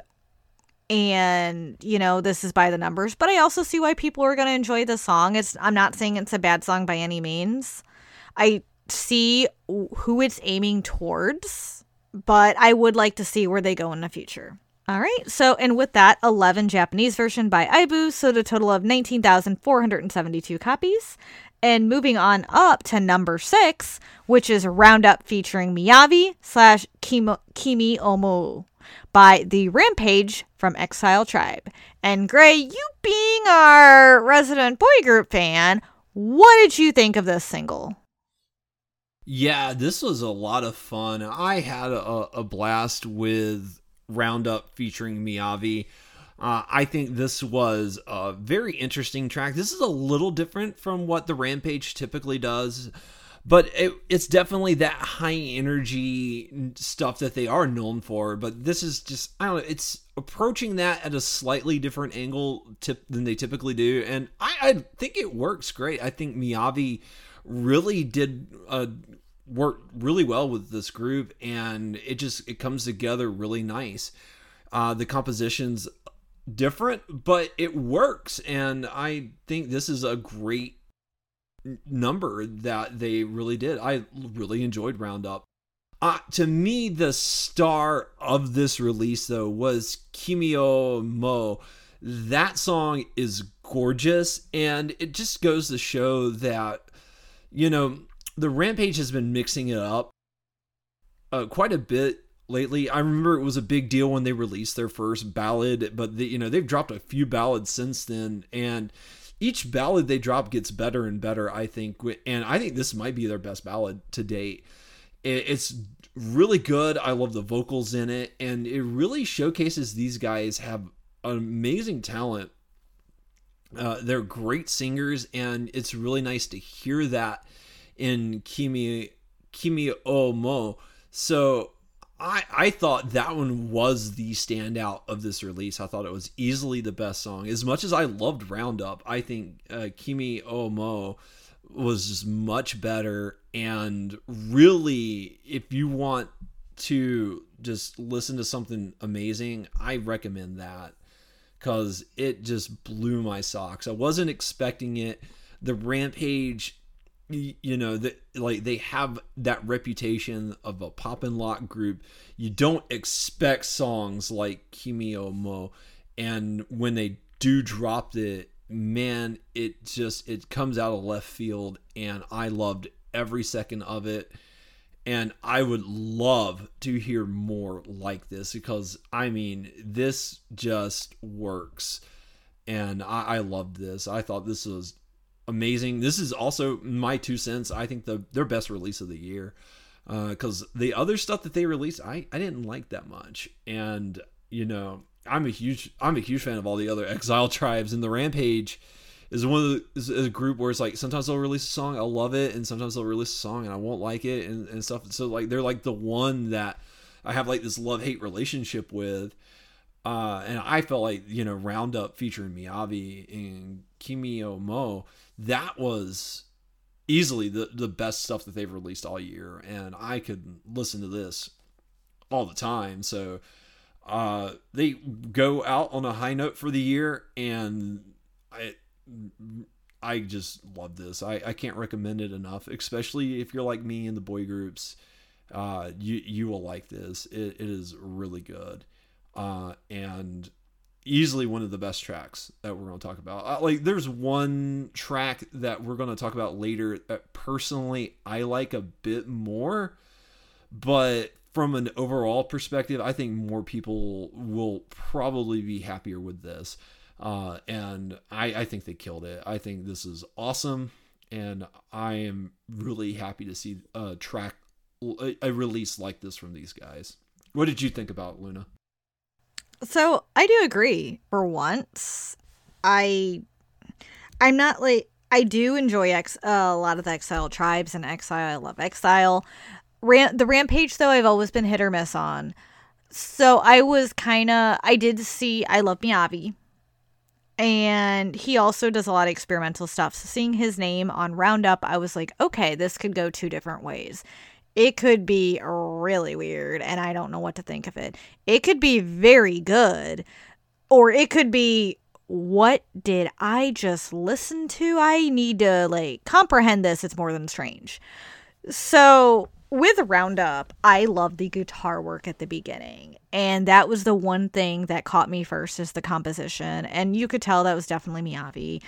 And, you know, this is by the numbers, but I also see why people are going to enjoy the song. It's I'm not saying it's a bad song by any means. I see who it's aiming towards, but I would like to see where they go in the future. All right. So, and with that, Eleven Japanese version by Aibu sold a total of nineteen thousand four hundred seventy-two copies. And moving on up to number six, which is Roundup featuring Miyavi slash Kimi Omo by the Rampage from Exile Tribe. And Gray, you being our resident boy group fan, what did you think of this single? Yeah, this was a lot of fun. I had a, a blast with Roundup featuring Miyavi. Uh, I think this was a very interesting track. This is a little different from what the Rampage typically does, but it, it's definitely that high energy stuff that they are known for. But this is just, I don't know, it's approaching that at a slightly different angle tip than they typically do. And I, I think it works great. I think Miyavi really did uh, work really well with this group, and it just, it comes together really nice. Uh, the composition's different, but it works. And I think this is a great number that they really did. I really enjoyed Roundup. Uh, to me, the star of this release, though, was Kimio Mo. That song is gorgeous, and it just goes to show that, you know, the Rampage has been mixing it up uh, quite a bit lately. I remember it was a big deal when they released their first Ballad, but the, you know, they've dropped a few ballads since then, and each ballad they drop gets better and better, I think. And I think this might be their best ballad to date. It's really good. I love the vocals in it. And it really showcases these guys have amazing talent. Uh, they're great singers, and it's really nice to hear that in Kimi Kimi o Mo. So I I thought that one was the standout of this release. I thought it was easily the best song. As much as I loved Roundup, I think uh, Kimi o Mo was just much better. And really, if you want to just listen to something amazing, I recommend that, because it just blew my socks. I wasn't expecting it. The Rampage, you know, the, like they have that reputation of a pop and lock group. You don't expect songs like Kimi o Mo, and when they do drop it, man, it just, it comes out of left field, and I loved every second of it. And I would love to hear more like this, because, I mean, this just works. And I, I loved this. I thought this was amazing. This is also my two cents. I think the their best release of the year, because uh, the other stuff that they released, I, I didn't like that much. And, you know, I'm a huge I'm a huge fan of all the other Exile tribes, and the Rampage is one of the, is a group where it's like, sometimes they'll release a song, I'll love it, and sometimes they'll release a song and I won't like it, and, and stuff. So like, they're like the one that I have like this love-hate relationship with. Uh, and I felt like, you know, Roundup featuring Miyavi and Kimi o Mo, that was easily the, the best stuff that they've released all year. And I could listen to this all the time. So uh, they go out on a high note for the year, and I, I just love this. I, I can't recommend it enough, especially if you're like me in the boy groups. Uh, you you will like this. It, it is really good, uh, and easily one of the best tracks that we're going to talk about. Uh, like, there's one track that we're going to talk about later that personally I like a bit more, but from an overall perspective, I think more people will probably be happier with this. Uh, and I, I think they killed it. I think this is awesome, and I am really happy to see a track, a, a release like this from these guys. What did you think about, Luna? So I do agree. For once, I, I'm not like I do enjoy ex, uh, a lot of the Exile tribes and Exile. I love Exile. Ram, the Rampage though, I've always been hit or miss on. So I was kind of I did see I love Miyavi. And he also does a lot of experimental stuff. So seeing his name on Roundup, I was like, okay, this could go two different ways. It could be really weird, and I don't know what to think of it. It could be very good, or it could be, what did I just listen to? I need to, like, comprehend this. It's more than strange. So with Roundup, I loved the guitar work at the beginning, and that was the one thing that caught me first, is the composition, and you could tell that was definitely Miyavi.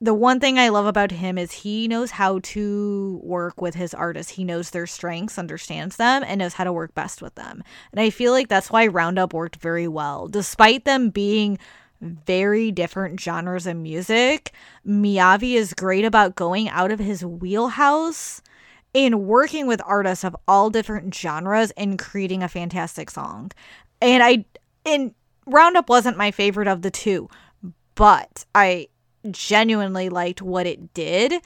The one thing I love about him is he knows how to work with his artists. He knows their strengths, understands them, and knows how to work best with them, and I feel like that's why Roundup worked very well. Despite them being very different genres of music, Miyavi is great about going out of his wheelhouse in working with artists of all different genres and creating a fantastic song. And I and Roundup wasn't my favorite of the two, but I genuinely liked what it did.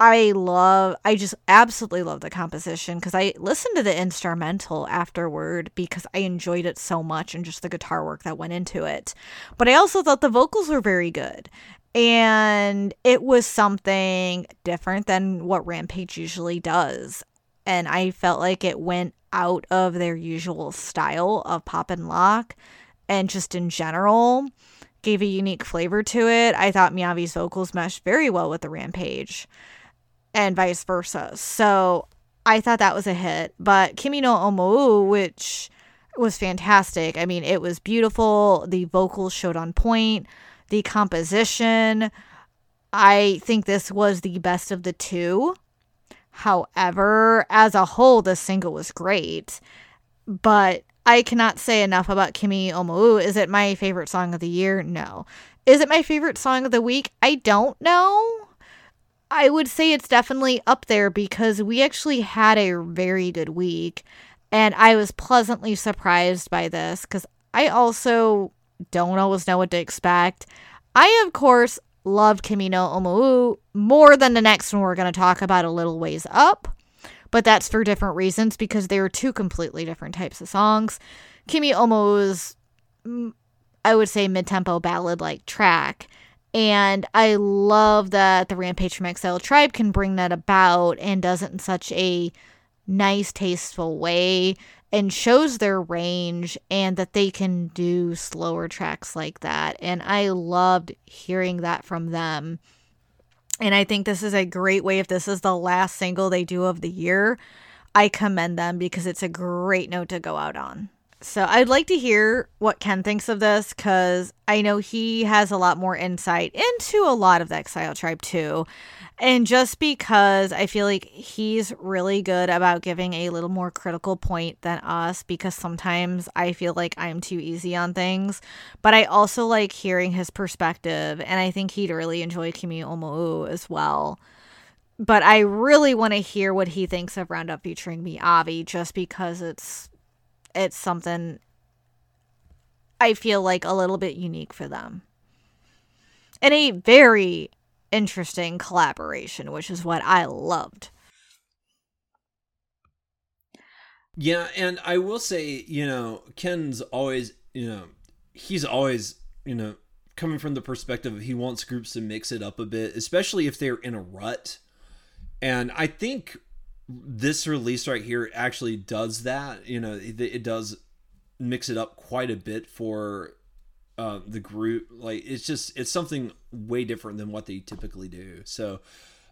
I love I just absolutely love the composition, because I listened to the instrumental afterward because I enjoyed it so much, and just the guitar work that went into it. But I also thought the vocals were very good. And it was something different than what Rampage usually does. And I felt like it went out of their usual style of pop and lock, and just in general gave a unique flavor to it. I thought Miyavi's vocals meshed very well with the Rampage, and vice versa. So I thought that was a hit. But Kimi no Omou, which was fantastic. I mean, it was beautiful. The vocals showed on point. The composition, I think this was the best of the two. However, as a whole, the single was great. But I cannot say enough about Kimi o Mo. Is it my favorite song of the year? No. Is it my favorite song of the week? I don't know. I would say it's definitely up there, because we actually had a very good week. And I was pleasantly surprised by this, because I also don't always know what to expect. I, of course, loved Kimi no Omou more than the next one we're going to talk about a little ways up. But that's for different reasons because they are two completely different types of songs. Kimi Omou's, I would say, mid-tempo ballad-like track. And I love that the Rampage from Exile Tribe can bring that about and does it in such a nice, tasteful way and shows their range and that they can do slower tracks like that. And I loved hearing that from them. And I think this is a great way, if this is the last single they do of the year, I commend them because it's a great note to go out on. So I'd like to hear what Ken thinks of this because I know he has a lot more insight into a lot of the Exile Tribe too. And just because I feel like he's really good about giving a little more critical point than us because sometimes I feel like I'm too easy on things. But I also like hearing his perspective and I think he'd really enjoy Kimi Omou as well. But I really want to hear what he thinks of Roundup featuring Miyavi just because it's... it's something I feel like a little bit unique for them. And a very interesting collaboration, which is what I loved. Yeah, and I will say, you know, Ken's always, you know, he's always, you know, coming from the perspective of he wants groups to mix it up a bit, especially if they're in a rut. And I think this release right here actually does that. You know, it, it does mix it up quite a bit for uh, the group. Like, it's just, it's something way different than what they typically do. So,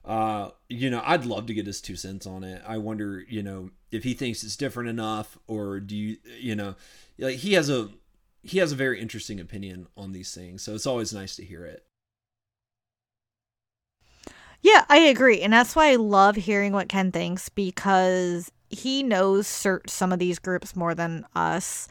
uh, you know, I'd love to get his two cents on it. I wonder, you know, if he thinks it's different enough or do you, you know, like he has a, he has a very interesting opinion on these things. So it's always nice to hear it. Yeah, I agree. And that's why I love hearing what Ken thinks because he knows cert- some of these groups more than us.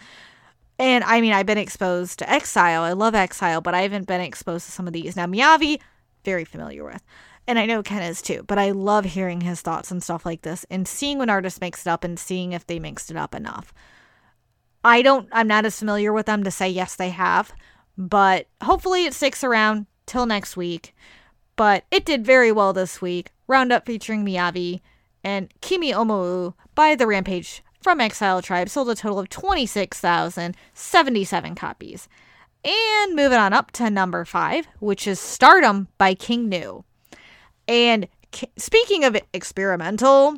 And I mean, I've been exposed to Exile. I love Exile, but I haven't been exposed to some of these. Now, Miyavi, very familiar with. And I know Ken is too, but I love hearing his thoughts and stuff like this and seeing when artists mix it up and seeing if they mixed it up enough. I don't, I'm not as familiar with them to say, yes, they have, but hopefully it sticks around till next week. But it did very well this week. Roundup featuring Miyavi and Kimi Omou by the Rampage from Exile Tribe sold a total of twenty-six thousand seventy-seven copies. And moving on up to number five, which is Stardom by King New. And k- speaking of experimental,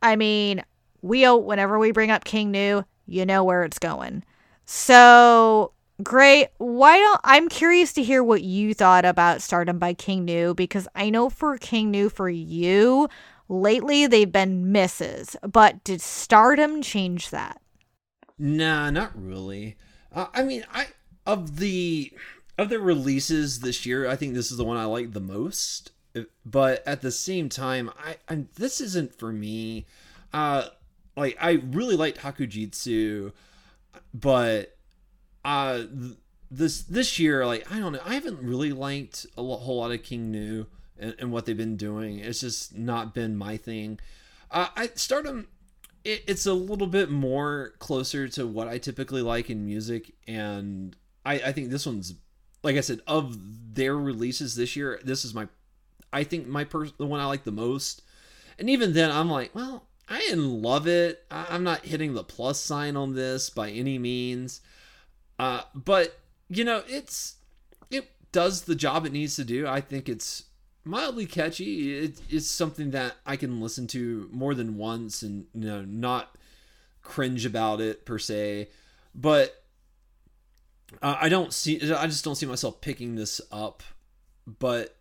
I mean, we whenever we bring up King New, you know where it's going. So... Gray, why don't I'm curious to hear what you thought about Stardom by King New because I know for King New for you lately they've been misses, but did Stardom change that? Nah, not really. Uh, I mean, I of the of the releases this year, I think this is the one I like the most. But at the same time, I I'm, this isn't for me. Uh, like I really liked Hakujitsu, but. Uh, this this year, like, I don't know, I haven't really liked a whole lot of King New and, and what they've been doing. It's just not been my thing. Uh, I Stardom, it, it's a little bit more closer to what I typically like in music, and I, I think this one's, like I said, of their releases this year, this is my, I think my pers- the one I like the most. And even then, I'm like, well, I didn't love it. I, I'm not hitting the plus sign on this by any means. Uh, but you know, it's, it does the job it needs to do. I think it's mildly catchy. It, it's something that I can listen to more than once and, you know, not cringe about it per se, but uh, I don't see, I just don't see myself picking this up, but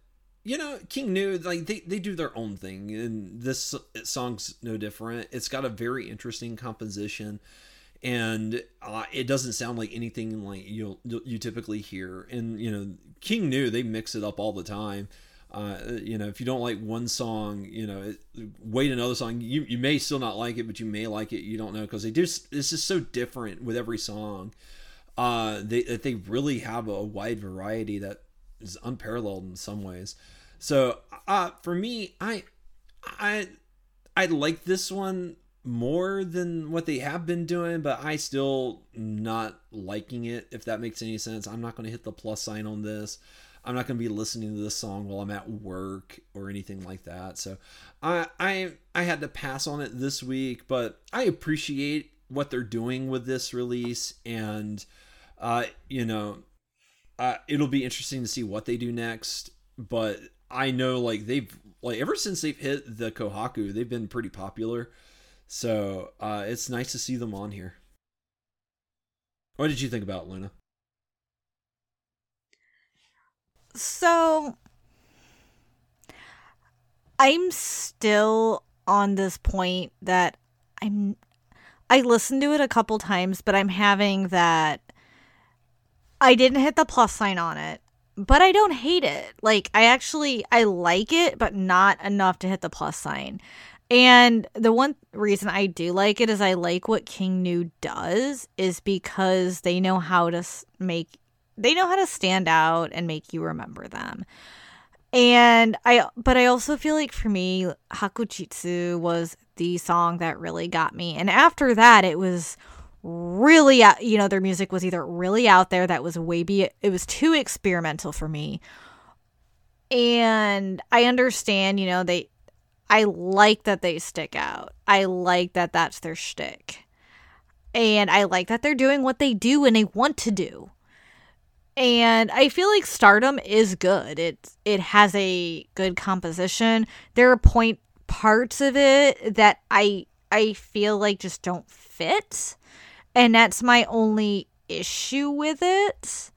you know, King New, like they, they do their own thing and this song's no different. It's got a very interesting composition. And uh, it doesn't sound like anything like you you typically hear. And, you know, King New, they mix it up all the time. Uh, you know, if you don't like one song, you know, it, wait another song. You you may still not like it, but you may like it. You don't know because they do. It's just so different with every song. Uh, they that they really have a wide variety that is unparalleled in some ways. So uh, for me, I I I like this one. more than what they have been doing, but I still not liking it, if that makes any sense. I'm not going to hit the plus sign on this. I'm not going to be listening to this song while I'm at work or anything like that. So I I I had to pass on it this week, but I appreciate what they're doing with this release, and uh, you know, uh, it'll be interesting to see what they do next. But I know, like, they've, like, ever since they've hit the Kohaku, they've been pretty popular. So uh, it's nice to see them on here. What did you think about it, Luna? So I'm still on this point that I'm I listened to it a couple times, but I'm having that I didn't hit the plus sign on it, but I don't hate it. Like, I actually I like it, but not enough to hit the plus sign. And the one reason I do like it is I like what King New does is because they know how to make They know how to stand out and make you remember them. And I, but I also feel like for me, Hakuchitsu was the song that really got me. And after that, it was really, you know, their music was either really out there, that was way be, it was too experimental for me. And I understand, you know, they, I like that they stick out. I like that that's their shtick. And I like that they're doing what they do and they want to do. And I feel like Stardom is good. It it has a good composition. There are point parts of it that I I feel like just don't fit. And that's my only issue with it.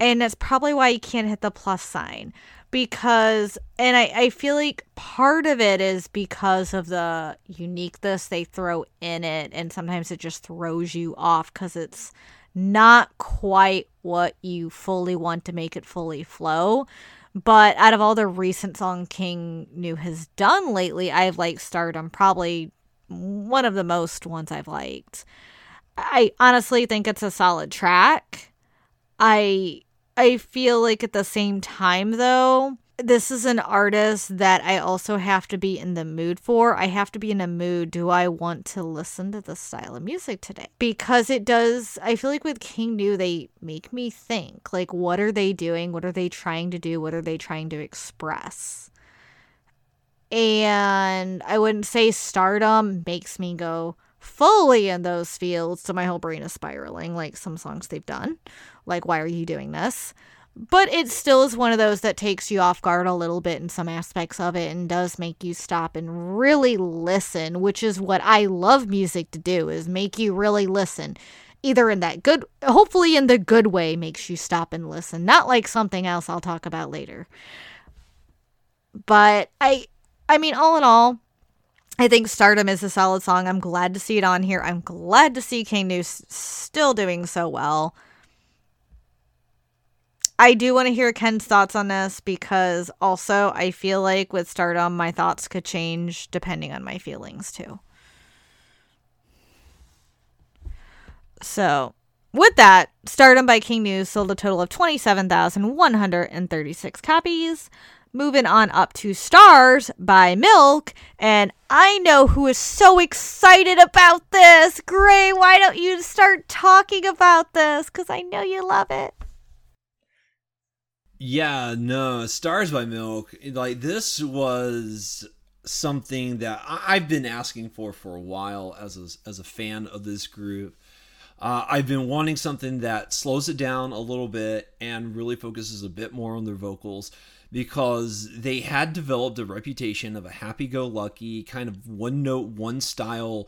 And that's probably why you can't hit the plus sign. Because, and I, I feel like part of it is because of the uniqueness they throw in it. And sometimes it just throws you off because it's not quite what you fully want to make it fully flow. But out of all the recent song King New has done lately, I've liked Stardom, probably one of the most ones I've liked. I honestly think it's a solid track. I I feel like at the same time, though, this is an artist that I also have to be in the mood for. I have to be in a mood. Do I want to listen to this style of music today? Because it does, I feel like with King New, they make me think, like, what are they doing? What are they trying to do? What are they trying to express? And I wouldn't say Stardom makes me go fully in those fields. So my whole brain is spiraling, like some songs they've done. Like, why are you doing this? But it still is one of those that takes you off guard a little bit in some aspects of it and does make you stop and really listen, which is what I love music to do, is make you really listen. Either in that good, hopefully in the good way, makes you stop and listen. Not like something else I'll talk about later. But I, I mean, all in all, I think Stardom is a solid song. I'm glad to see it on here. I'm glad to see King New still doing so well. I do want to hear Ken's thoughts on this because also I feel like with Stardom, my thoughts could change depending on my feelings too. So with that, Stardom by King News sold a total of twenty-seven thousand one hundred thirty-six copies. Moving on up to Stars by Milk. And I know who is so excited about this. Gray, why don't you start talking about this? Because I know you love it. Yeah, no, Stars by Milk, like, this was something that I've been asking for for a while as a, as a fan of this group. Uh, I've been wanting something that slows it down a little bit and really focuses a bit more on their vocals, because they had developed a reputation of a happy-go-lucky, kind of one-note, one-style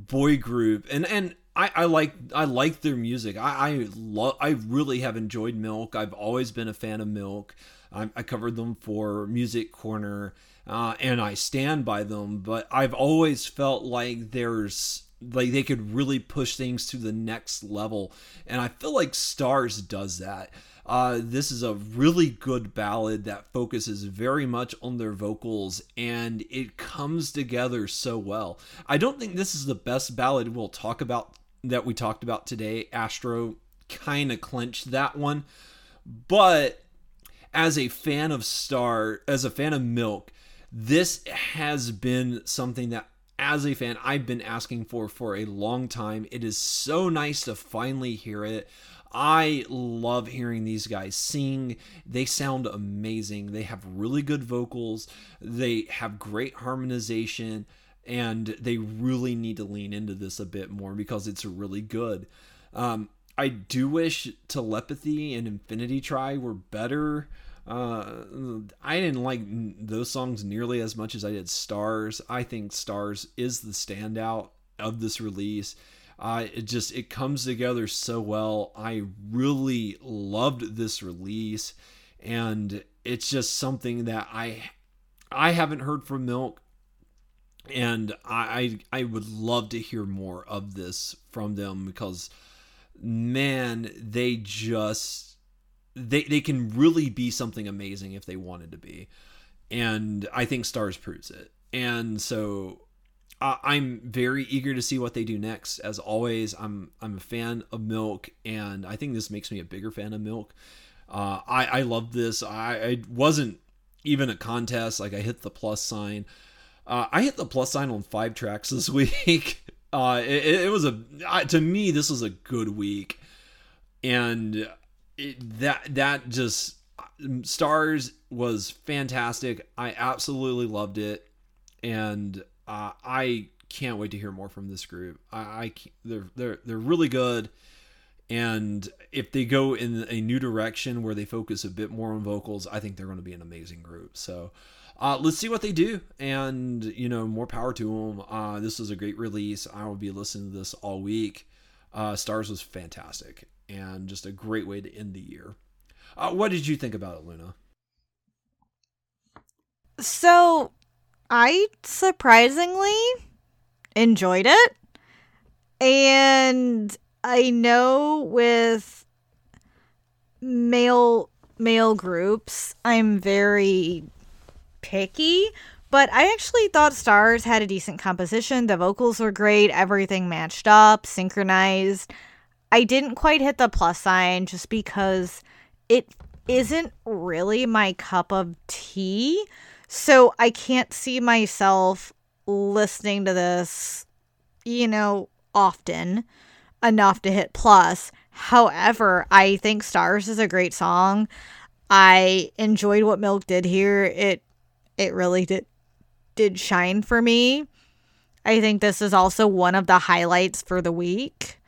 boy group, and and I, I like I like their music. I I, lo- I really have enjoyed Milk. I've always been a fan of Milk. I, I covered them for Music Corner, uh, and I stand by them. But I've always felt like there's like they could really push things to the next level, and I feel like Stars does that. Uh, this is a really good ballad that focuses very much on their vocals, and it comes together so well. I don't think this is the best ballad we'll talk about that we talked about today. Astro kind of clinched that one, but as a fan of Star, as a fan of Milk, this has been something that as a fan I've been asking for for a long time. It is so nice to finally hear it. I love hearing these guys sing. They sound amazing. They have really good vocals. They have great harmonization, and they really need to lean into this a bit more because it's really good. Um, I do wish Telepathy and Infinity Try were better. Uh, I didn't like those songs nearly as much as I did Stars. I think Stars is the standout of this release. Uh, it just, it comes together so well. I really loved this release, and it's just something that I, I haven't heard from Milk, and I, I, I would love to hear more of this from them because, man, they just, they, they can really be something amazing if they wanted to be. And I think Stars proves it. And so I'm very eager to see what they do next. As always, I'm I'm a fan of Milk, and I think this makes me a bigger fan of Milk. Uh, I, I love this. I, I wasn't even a contest. Like, I hit the plus sign. Uh, I hit the plus sign on five tracks this week. Uh, it, it was a I, to me, this was a good week, and it, that that just Stars was fantastic. I absolutely loved it, and Uh, I can't wait to hear more from this group. I, I they're they're they're really good, and if they go in a new direction where they focus a bit more on vocals, I think they're going to be an amazing group. So uh, let's see what they do, and you know, more power to them. Uh, this was a great release. I will be listening to this all week. Uh, Stars was fantastic, and just a great way to end the year. Uh, what did you think about it, Luna? So, I surprisingly enjoyed it, and I know with male male groups, I'm very picky, but I actually thought Stars had a decent composition. The vocals were great, everything matched up, synchronized. I didn't quite hit the plus sign just because it isn't really my cup of tea. So I can't see myself listening to this, you know, often enough to hit plus. However, I think Stars is a great song. I enjoyed what Milk did here. It it really did did shine for me. I think this is also one of the highlights for the week.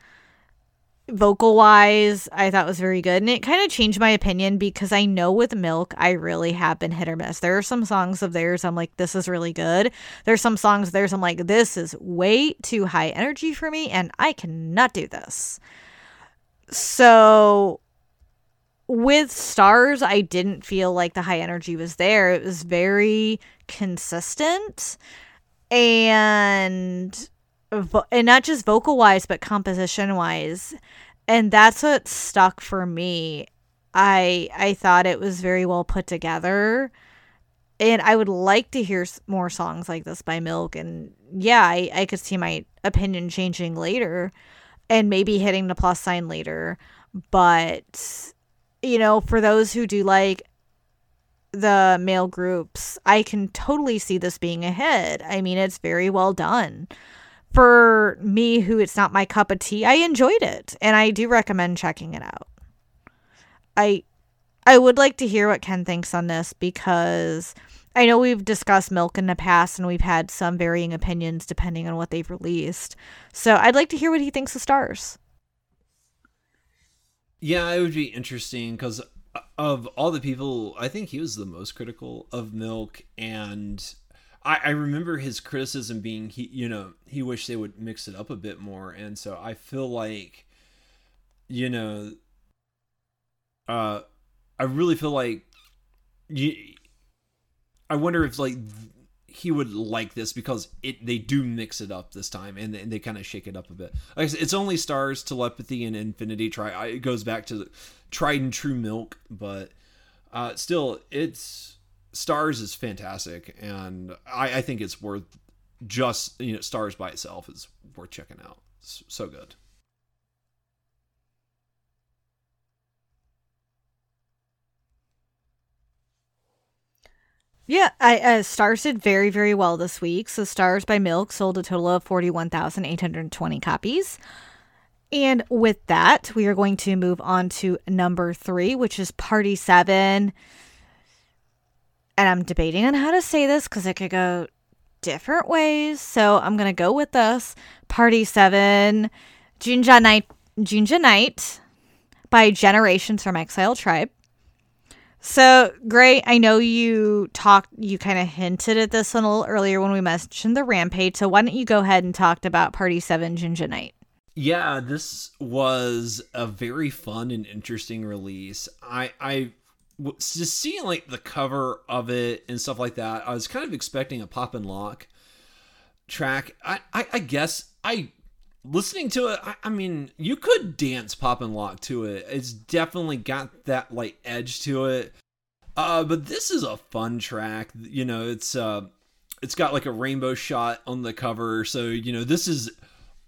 Vocal-wise, I thought was very good. And it kind of changed my opinion because I know with Milk, I really have been hit or miss. There are some songs of theirs I'm like, this is really good. There's some songs of theirs I'm like, this is way too high energy for me and I cannot do this. So with Stars, I didn't feel like the high energy was there. It was very consistent, and and not just vocal wise but composition wise, and that's what stuck for me. I I thought it was very well put together, and I would like to hear more songs like this by Milk. And yeah, I, I could see my opinion changing later and maybe hitting the plus sign later, but you know, for those who do like the male groups, I can totally see this being a hit. I mean, it's very well done. For me, who it's not my cup of tea, I enjoyed it, and I do recommend checking it out. I I would like to hear what Ken thinks on this, because I know we've discussed Milk in the past, and we've had some varying opinions depending on what they've released. So I'd like to hear what he thinks of Stars. Yeah, it would be interesting, because of all the people, I think he was the most critical of Milk, and I remember his criticism being, he, you know, he wished they would mix it up a bit more. And so I feel like, you know, uh, I really feel like you, I wonder if like he would like this, because it, they do mix it up this time, and they, they kind of shake it up a bit. Like I said, it's only Stars, Telepathy, and Infinity Try. It goes back to the tried and true Milk, but uh, still it's, Stars is fantastic, and I, I think it's worth, just, you know, Stars by itself is worth checking out. It's so good. Yeah, I, uh, Stars did very, very well this week. So Stars by Milk sold a total of forty-one thousand eight hundred twenty copies. And with that, we are going to move on to number three, which is Party Seven. And I'm debating on how to say this because it could go different ways. So I'm going to go with this. Party Seven, Junja Night, Junja Night by Generations from Exile Tribe. So, Gray, I know you talked, you kind of hinted at this one a little earlier when we mentioned the Rampage. So why don't you go ahead and talk about Party Seven, Junja Night? Yeah, this was a very fun and interesting release. I, I just seeing like the cover of it and stuff like that, I was kind of expecting a Pop and Lock track. I, I, I guess I listening to it. I, I mean, you could dance Pop and Lock to it. It's definitely got that like edge to it. Uh, but this is a fun track. You know, it's uh, it's got like a rainbow shot on the cover. So you know, this is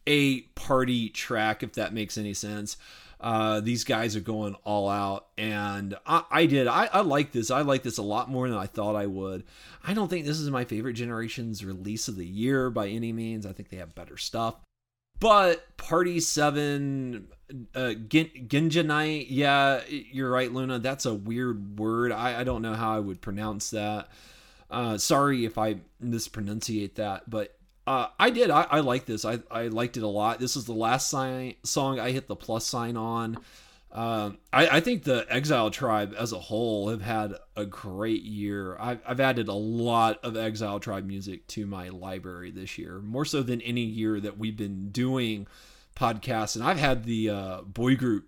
a party track, if that makes any sense. Uh, these guys are going all out, and I, I did. I, I like this. I like this a lot more than I thought I would. I don't think this is my favorite Generations release of the year by any means. I think they have better stuff. But Party Seven, uh, Gen- Genja Night, yeah, you're right, Luna. That's a weird word. I, I don't know how I would pronounce that. Uh, sorry if I mispronunciate that, but Uh, I did. I, I like this. I, I liked it a lot. This is the last sign, song I hit the plus sign on. Um, I, I think the Exile Tribe as a whole have had a great year. I've, I've added a lot of Exile Tribe music to my library this year, more so than any year that we've been doing podcasts. And I've had the uh, boy group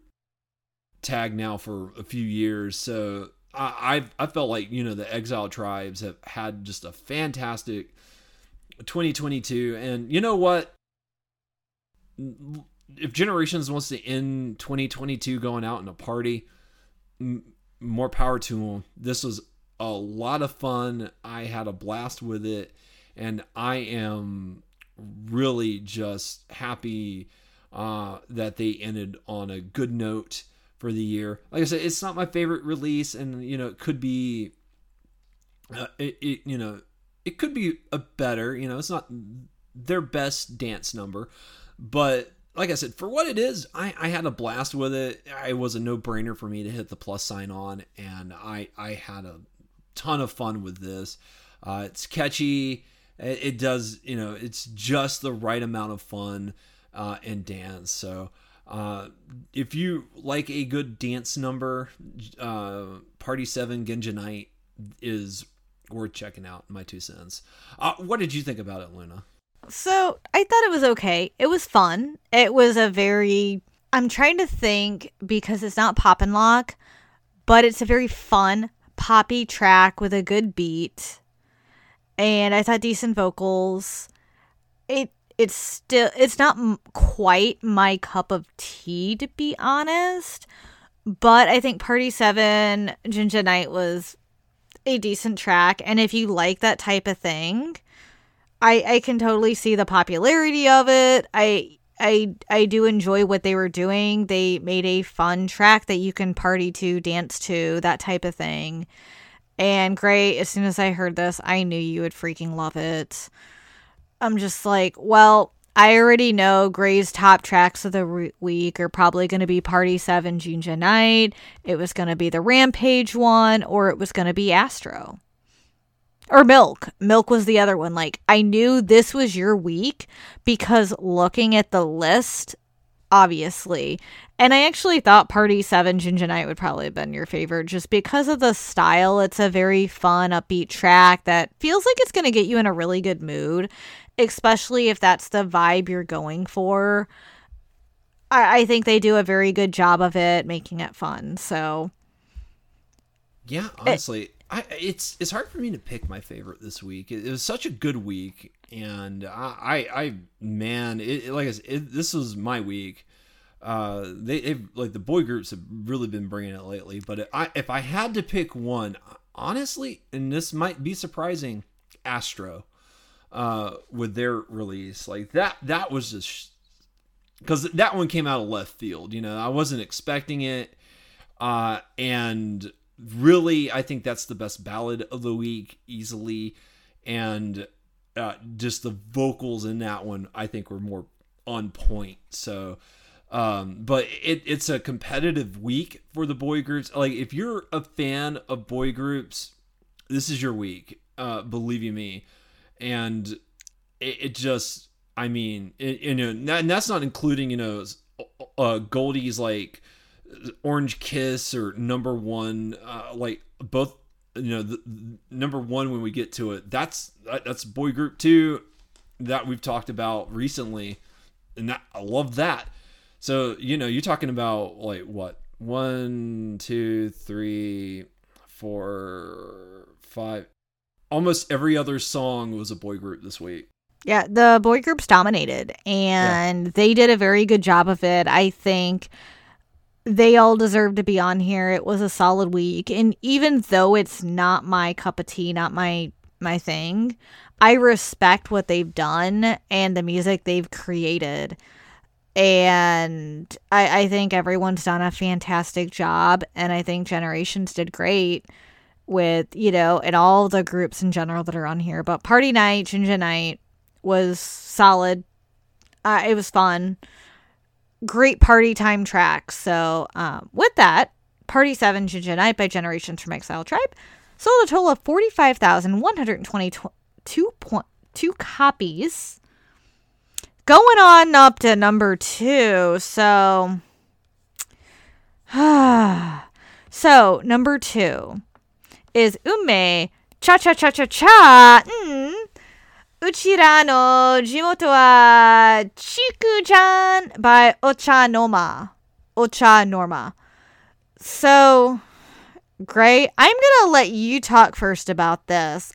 tag now for a few years. So I, I've, I felt like, you know, the Exile Tribes have had just a fantastic twenty twenty-two, and you know what, if Generations wants to end twenty twenty-two going out in a party, m- more power to them. This was a lot of fun. I had a blast with it, and I am really just happy uh that they ended on a good note for the year. Like I said, it's not my favorite release, and you know, it could be uh, it, it you know It could be a better, you know, it's not their best dance number. But like I said, for what it is, I, I had a blast with it. It was a no-brainer for me to hit the plus sign on. And I, I had a ton of fun with this. Uh, it's catchy. It, it does, you know, it's just the right amount of fun uh, and dance. So uh, if you like a good dance number, uh, Party Seven, Genja Night is worth checking out, my two cents. Uh, what did you think about it, Luna? So I thought it was okay. It was fun. It was a very, I'm trying to think because it's not Pop and Lock, but it's a very fun poppy track with a good beat. And I thought decent vocals. It It's still, it's not m- quite my cup of tea, to be honest. But I think Party Seven, Junja Night was a decent track, and if you like that type of thing, I I can totally see the popularity of it. I I I do enjoy what they were doing. They made a fun track that you can party to, dance to, that type of thing. And Gray, as soon as I heard this, I knew you would freaking love it. I'm just like, well, I already know Gray's top tracks of the week are probably going to be Party Seven, Junja Night. It was going to be the Rampage one, or it was going to be Astro. Or Milk. Milk was the other one. Like, I knew this was your week because looking at the list, obviously. And I actually thought Party Seven, Junja Night would probably have been your favorite just because of the style. It's a very fun, upbeat track that feels like it's going to get you in a really good mood, especially if that's the vibe you're going for. I, I think they do a very good job of it, making it fun. So, yeah, honestly, it, I, it's it's hard for me to pick my favorite this week. It, it was such a good week, and I, I, I man, it, it, like I said, it, this was my week. Uh, they like the boy groups have really been bringing it lately. But if I, if I had to pick one, honestly, and this might be surprising, Astro. Uh, with their release, like that, that was just because that one came out of left field. You know, I wasn't expecting it, uh, and really, I think that's the best ballad of the week easily. And uh, just the vocals in that one, I think, were more on point. So, um, but it, it's a competitive week for the boy groups. Like, if you're a fan of boy groups, this is your week, uh, believe you me. And it, it just, I mean, it, you know, and that's not including, you know, uh, Goldie's like Orange Kiss or Number One, uh, like both, you know, the, the Number One, when we get to it, that's, that's boy group two that we've talked about recently. And that, I love that. So, you know, you're talking about like what? One, two, three, four, five. Almost every other song was a boy group this week. Yeah, the boy groups dominated, and yeah. they did a very good job of it. I think they all deserve to be on here. It was a solid week, and even though it's not my cup of tea, not my my thing, I respect what they've done and the music they've created. And I, I think everyone's done a fantastic job, and I think Generations did great with, you know, and all the groups in general that are on here. But Party Night, Ginger Night was solid. Uh, it was fun. Great party time track. So um, with that, Party seven, Ginger Night by Generations from Exile Tribe sold a total of forty-five thousand one hundred twenty-two copies. Going on up to number two. So, so number two is Ume Cha Cha Cha Cha Cha. Mm. Uchira no Jimoto wa Chikuchan by Ochanorma. Ochanorma. So, great. I'm going to let you talk first about this.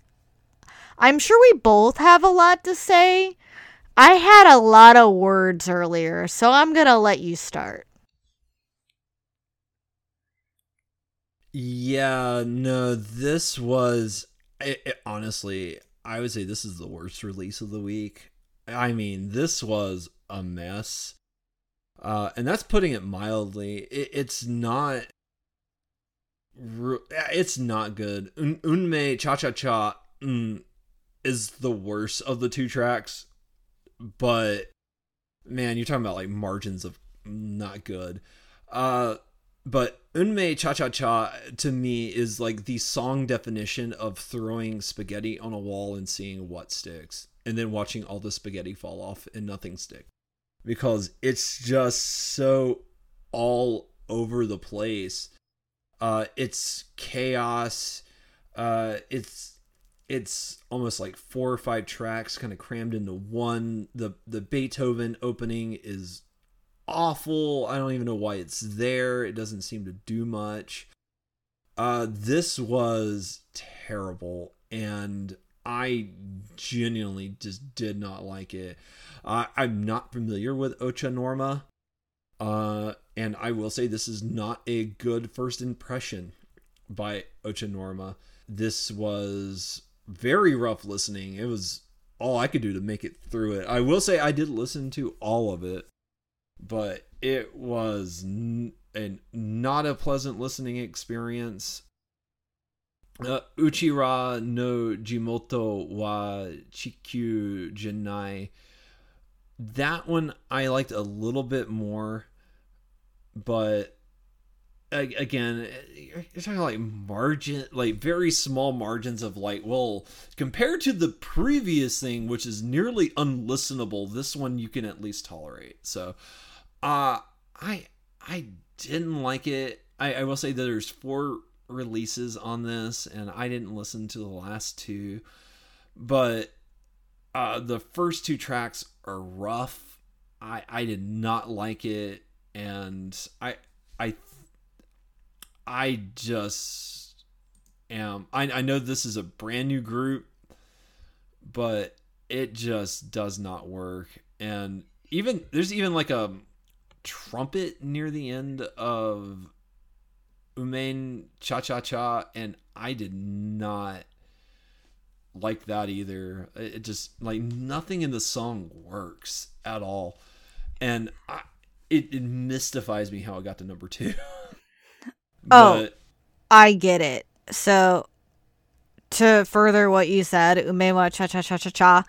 I'm sure we both have a lot to say. I had a lot of words earlier, so I'm going to let you start. Yeah, no, this was... It, it, honestly... I would say this is the worst release of the week. I mean, this was a mess. Uh, and that's putting it mildly. It, it's not... It's not good. Un- Unme Cha-Cha-Cha mm, is the worst of the two tracks. But, man, you're talking about, like, margins of not good. Uh, but... Unme Cha-Cha-Cha, to me, is like the song definition of throwing spaghetti on a wall and seeing what sticks, and then watching all the spaghetti fall off and nothing stick. Because it's just so all over the place. Uh, it's chaos. Uh, it's it's almost like four or five tracks kind of crammed into one. The, the Beethoven opening is... awful. I don't even know why it's there. It doesn't seem to do much. Uh, this was terrible, and I genuinely just did not like it. Uh, I'm not familiar with Ochanorma, uh, and I will say this is not a good first impression by Ochanorma. This was very rough listening. It was all I could do to make it through it. I will say I did listen to all of it. But it was n- an, not a pleasant listening experience. Uh, Uchira no Jimoto wa Chikyu Jinai. That one I liked a little bit more. But a- again, you're talking like margin, like very small margins of like, well, compared to the previous thing, which is nearly unlistenable, this one you can at least tolerate. So. Uh, I, I didn't like it. I, I will say that there's four releases on this, and I didn't listen to the last two, but, uh, the first two tracks are rough. I, I did not like it. And I, I, I just am, I, I know this is a brand new group, but it just does not work. And even there's even like a trumpet near the end of Umen Cha Cha Cha, and I did not like that either. It just, like, nothing in the song works at all, and I, it, it mystifies me how it got to number two. Oh, but, I get it. So, to further what you said, umewa cha cha cha cha cha,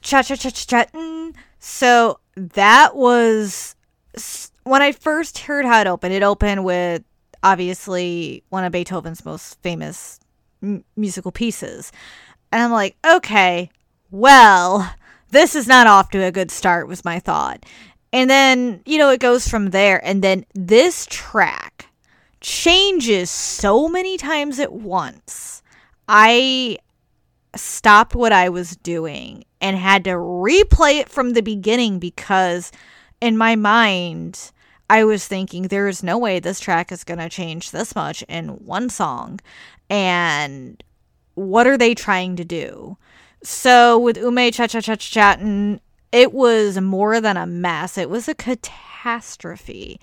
cha cha cha cha cha. So that was when I first heard how it opened. It opened with obviously one of Beethoven's most famous m- musical pieces, and I'm like, okay, well, this is not off to a good start, was my thought. And then, you know, it goes from there. And then this track changes so many times at once. I stopped what I was doing and had to replay it from the beginning because in my mind, I was thinking there is no way this track is going to change this much in one song. And what are they trying to do? So with Ume Cha Cha Cha Cha Chatin, it was more than a mess. It was a catastrophe.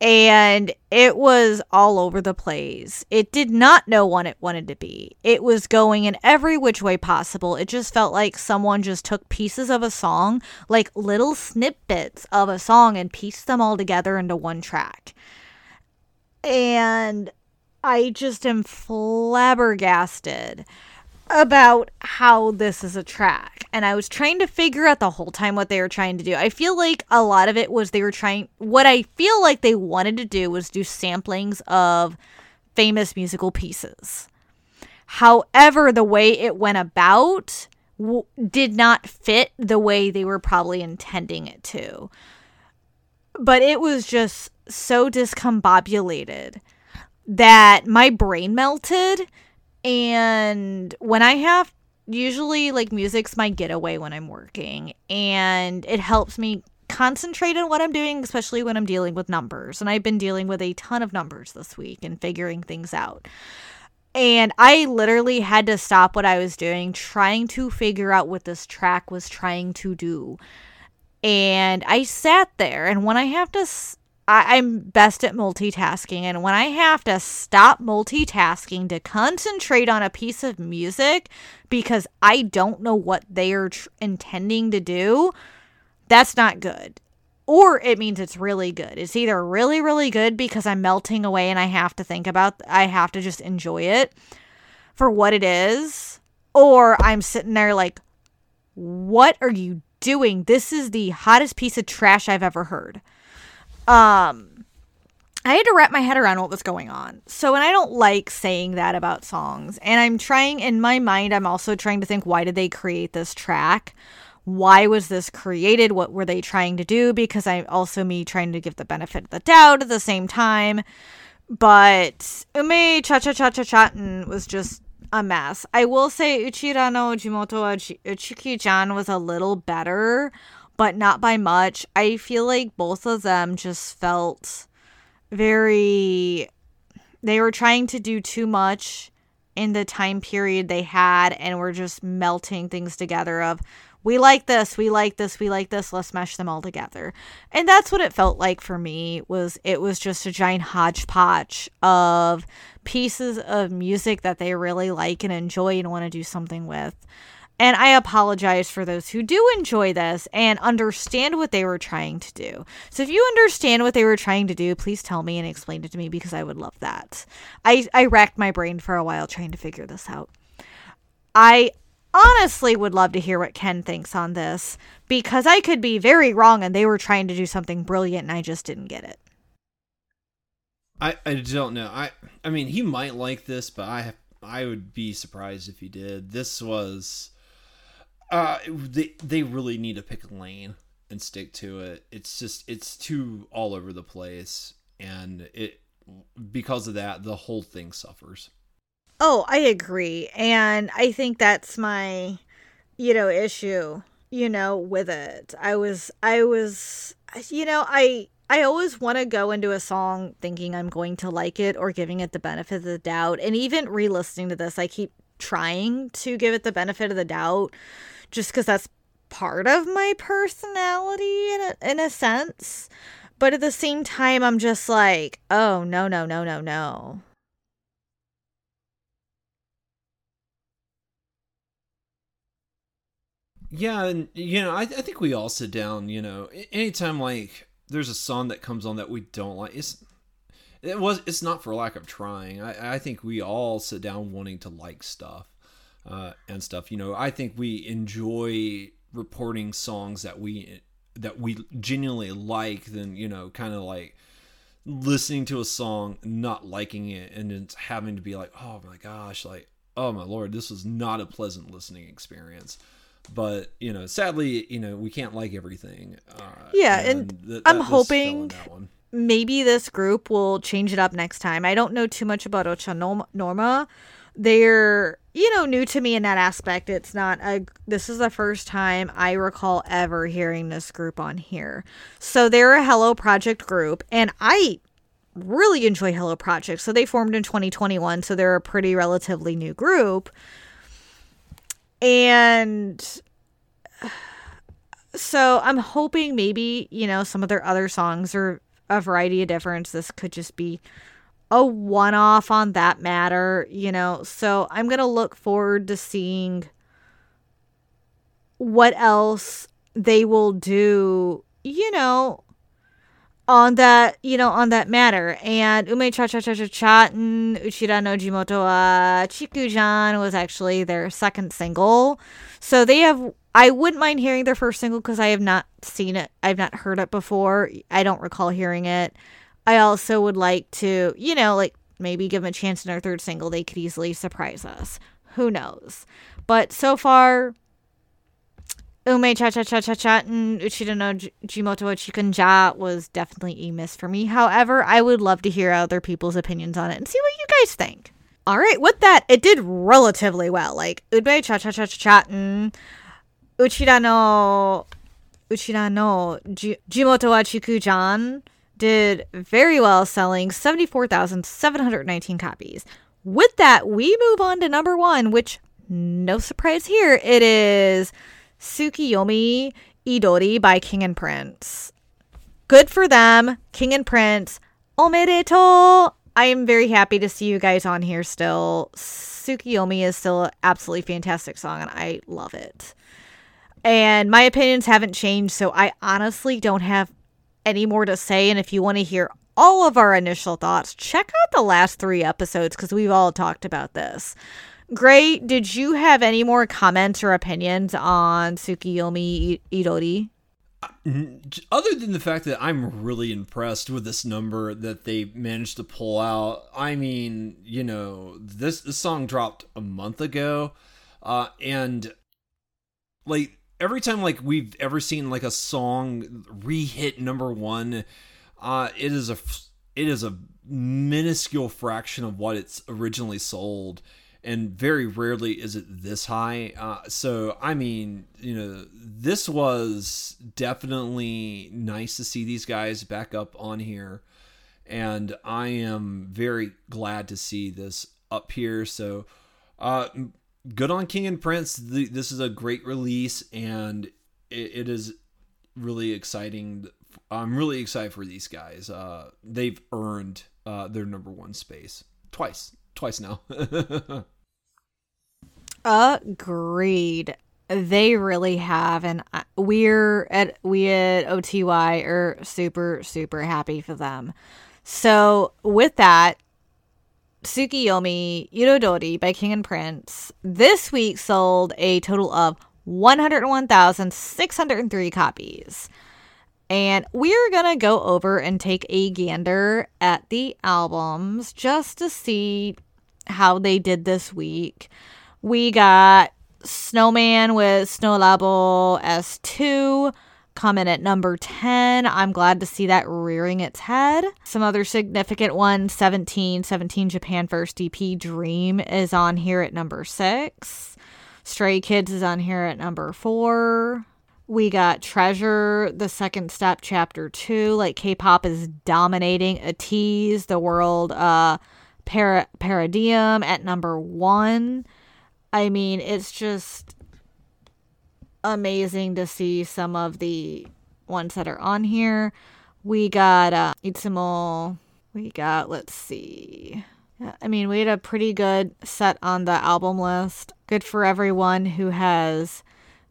And it was all over the place. It did not know what it wanted to be. It was going in every which way possible. It just felt like someone just took pieces of a song, like little snippets of a song, and pieced them all together into one track. And I just am flabbergasted about how this is a track. And I was trying to figure out the whole time what they were trying to do. I feel like a lot of it was they were trying, what I feel like they wanted to do was do samplings of famous musical pieces. However, the way it went about w- did not fit the way they were probably intending it to. But it was just so discombobulated that my brain melted. And when I have, usually, like, music's my getaway when I'm working, and it helps me concentrate on what I'm doing, especially when I'm dealing with numbers. And I've been dealing with a ton of numbers this week and figuring things out. And I literally had to stop what I was doing, trying to figure out what this track was trying to do. And I sat there, and when I have to... S- I- I'm best at multitasking, and when I have to stop multitasking to concentrate on a piece of music because I don't know what they are tr- intending to do, that's not good. Or it means it's really good. It's either really, really good because I'm melting away and I have to think about, th- I have to just enjoy it for what it is, or I'm sitting there like, what are you doing? This is the hottest piece of trash I've ever heard. Um, I had to wrap my head around what was going on. So, and I don't like saying that about songs. And I'm trying, in my mind, I'm also trying to think, why did they create this track? Why was this created? What were they trying to do? Because I'm also me trying to give the benefit of the doubt at the same time. But Ume Cha Cha Cha Cha Chatin was just a mess. I will say Uchira no Jimoto wa Uchiki-chan was a little better, but not by much. I feel like both of them just felt very... They were trying to do too much in the time period they had and were just melting things together of, we like this, we like this, we like this, let's mesh them all together. And that's what it felt like for me, was it was just a giant hodgepodge of pieces of music that they really like and enjoy and want to do something with. And I apologize for those who do enjoy this and understand what they were trying to do. So if you understand what they were trying to do, please tell me and explain it to me because I would love that. I, I racked my brain for a while trying to figure this out. I honestly would love to hear what Ken thinks on this because I could be very wrong and they were trying to do something brilliant and I just didn't get it. I, I don't know. I, I mean, he might like this, but I have, I would be surprised if he did. This was... Uh, they they really need to pick a lane and stick to it. It's just, it's too all over the place. And it, because of that, the whole thing suffers. Oh, I agree. And I think that's my, you know, issue, you know, with it. I was, I was, you know, I, I always want to go into a song thinking I'm going to like it or giving it the benefit of the doubt. And even re-listening to this, I keep trying to give it the benefit of the doubt just because that's part of my personality in a, in a sense. But at the same time, I'm just like, oh, no, no, no, no, no. Yeah, and, you know, I, I think we all sit down, you know, anytime, like, there's a song that comes on that we don't like, it's... It was. It's not for lack of trying. I, I think we all sit down wanting to like stuff uh, and stuff. You know, I think we enjoy reporting songs that we that we genuinely like. Than, you know, kind of like listening to a song, not liking it, and it's having to be like, oh my gosh, like, oh my Lord, this was not a pleasant listening experience. But, you know, sadly, you know, we can't like everything. Uh, yeah, and, and th- I'm hoping maybe this group will change it up next time. I don't know too much about Ocha Norma. They're, you know, new to me in that aspect. It's not a, this is the first time I recall ever hearing this group on here. So they're a Hello Project group, and I really enjoy Hello Project. So they formed in twenty twenty-one, so they're a pretty relatively new group. And so I'm hoping maybe, you know, some of their other songs are a variety of difference. This could just be a one-off on that matter, you know. So I'm going to look forward to seeing what else they will do, you know, on that, you know, on that matter. And Ume Cha Cha Cha Cha Cha Uchira no Jimoto wa Chikujan was actually their second single. So they have, I wouldn't mind hearing their first single because I have not seen it. I've not heard it before. I don't recall hearing it. I also would like to, you know, like maybe give them a chance in their third single. They could easily surprise us. Who knows? But so far, Ume Cha Cha Cha Cha Cha and Uchida no Jimoto wa Chikanja was definitely a miss for me. However, I would love to hear other people's opinions on it and see what you guys think. All right, with that, it did relatively well. Like, Ume Cha Cha Cha Cha Cha and Uchida no Uchida no Jimoto wa Chikujan did very well, selling seventy-four thousand seven hundred nineteen copies. With that, we move on to number one, which, no surprise here, it is Tsukiyomi Idori by King and Prince. Good for them, King and Prince. Omedetou! I am very happy to see you guys on here still. Tsukiyomi is still an absolutely fantastic song, and I love it. And my opinions haven't changed, so I honestly don't have any more to say. And if you want to hear all of our initial thoughts, check out the last three episodes because we've all talked about this. Gray, did you have any more comments or opinions on Tsukiyomi Idori? Other than the fact that I'm really impressed with this number that they managed to pull out. I mean, you know, this, this song dropped a month ago, uh, and like, every time like we've ever seen like a song re-hit number one, uh, it is a it is a minuscule fraction of what it's originally sold, and very rarely is it this high. Uh, so I mean, you know, this was definitely nice to see these guys back up on here, and I am very glad to see this up here. So, uh. Good on King and Prince. The, this is a great release, and it, it is really exciting. I'm really excited for these guys. Uh, they've earned uh, their number one space twice, twice now. Agreed. They really have, and we're at we at O T Y are super super happy for them. So with that, Tsukiyomi Irodori by King and Prince this week sold a total of one hundred one thousand six hundred three copies. And we're gonna go over and take a gander at the albums just to see how they did this week. We got Snowman with Snow Labo S two coming at number ten. I'm glad to see that rearing its head. Some other significant ones, seventeen, seventeen Japan First E P Dream is on here at number six. Stray Kids is on here at number four. We got Treasure, The Second Step, Chapter two. Like, K-pop is dominating. A Tease, The World uh, para- Paradigm at number one. I mean, it's just amazing to see some of the ones that are on here. We got uh, Itsumo. We got, let's see. I mean, we had a pretty good set on the album list. Good for everyone who has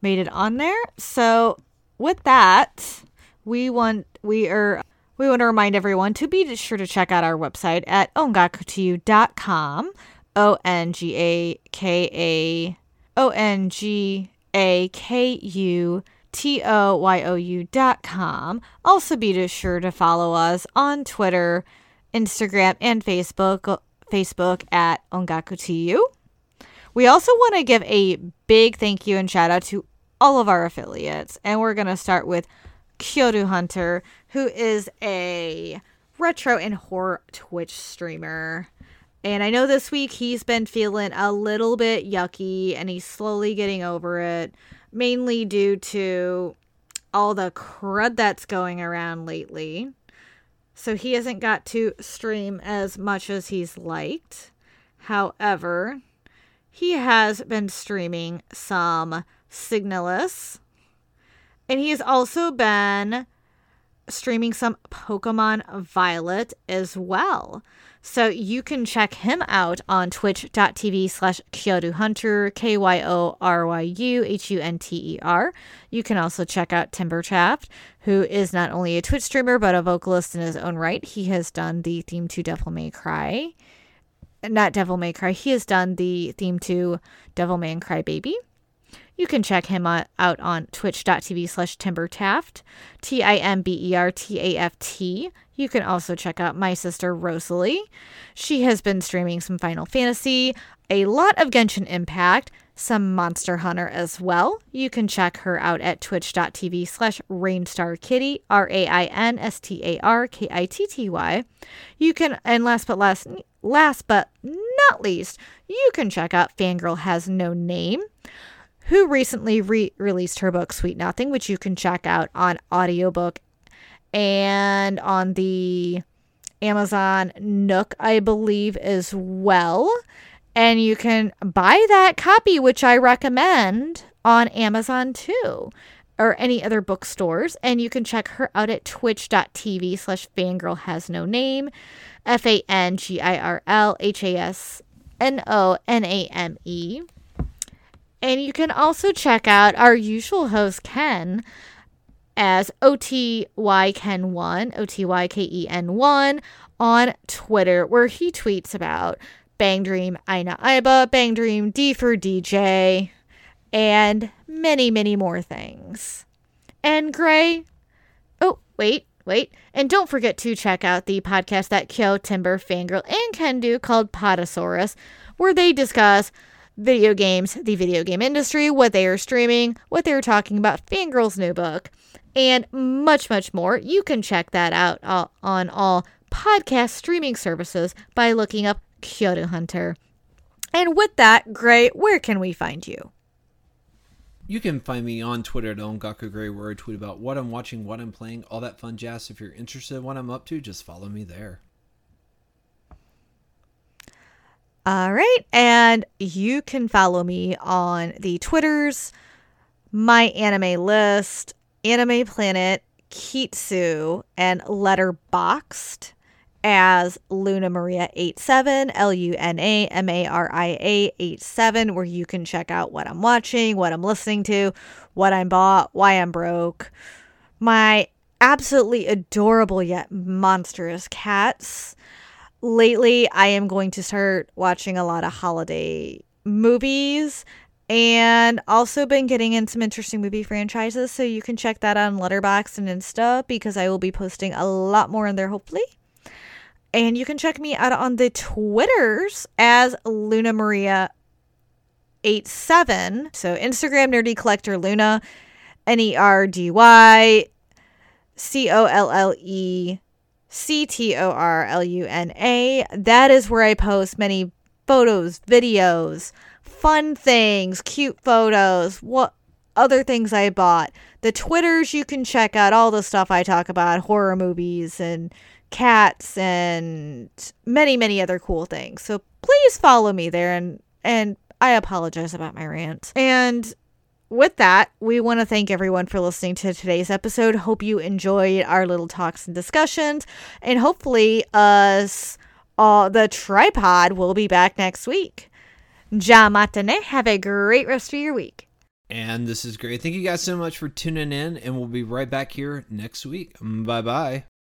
made it on there. So with that, we want we are We want to remind everyone to be sure to check out our website at ongaku to you dot com. O N G A K A O N G A K U T O Y O U dot com. Also be sure to follow us on Twitter, Instagram, and Facebook, Facebook at Ongaku to you. We also want to give a big thank you and shout out to all of our affiliates. And we're going to start with Kyoto Hunter, who is a retro and horror Twitch streamer. And I know this week he's been feeling a little bit yucky and he's slowly getting over it, mainly due to all the crud that's going around lately. So he hasn't got to stream as much as he's liked. However, he has been streaming some Signalis. And he has also been streaming some Pokemon Violet as well. So you can check him out on twitch.tv slash kyoruhunter, K Y O R Y U H U N T E R. You can also check out Timberchaft, who is not only a Twitch streamer, but a vocalist in his own right. He has done the theme to Devil May Cry. Not Devil May Cry. He has done the theme to Devil May Cry Baby. You can check him out on twitch.tv slash timbertaft, T I M B E R T A F T. You can also check out my sister Rosalie. She has been streaming some Final Fantasy, a lot of Genshin Impact, some Monster Hunter as well. You can check her out at twitch.tv slash rainstarkitty, R A I N S T A R K I T T Y. You can, and last but last, last but not least, you can check out Fangirl Has No Name, who recently re-released her book, Sweet Nothing, which you can check out on audiobook and on the Amazon Nook, I believe, as well. And you can buy that copy, which I recommend, on Amazon, too, or any other bookstores. And you can check her out at twitch.tv slash fangirlhasnoname, F A N G I R L H A S N O N A M E. And you can also check out our usual host, Ken, as O T Y Ken one, O T Y K E N one, on Twitter, where he tweets about Bang Dream Aina Aiba, Bang Dream D for D J, and many, many more things. And Gray, oh, wait, wait. And don't forget to check out the podcast that Kyo, Timber, Fangirl, and Ken do called Podosaurus, where they discuss video games, the video game industry, what they are streaming, what they're talking about, Fangirl's new book, and much, much more. You can check that out all, on all podcast streaming services by looking up Kyoto Hunter. And with that, Gray, where can we find you? You can find me on Twitter at Ongaku Gray, where I tweet about what I'm watching, what I'm playing, all that fun jazz. If you're interested in what I'm up to, just follow me there. All right, and you can follow me on the Twitters, My Anime List, Anime Planet, Kitsu, and Letterboxd as Luna Maria eighty-seven, L U N A M A R I A eighty-seven, where you can check out what I'm watching, what I'm listening to, what I'm bought, why I'm broke, my absolutely adorable yet monstrous cats. Lately, I am going to start watching a lot of holiday movies and also been getting in some interesting movie franchises. So you can check that on Letterboxd and Insta because I will be posting a lot more in there, hopefully. And you can check me out on the Twitters as Luna Maria eighty-seven. So Instagram, Nerdy Collector Luna, N E R D Y C O L L E C T O R L U N A. That is where I post many photos, videos, fun things, cute photos, what other things I bought. The Twitters, you can check out all the stuff I talk about, horror movies and cats and many, many other cool things. So please follow me there, and, and I apologize about my rant. And with that, we want to thank everyone for listening to today's episode. Hope you enjoyed our little talks and discussions. And hopefully us, uh, the tripod, will be back next week. Ja matane. Have a great rest of your week. And this is great. Thank you guys so much for tuning in. And we'll be right back here next week. Bye-bye.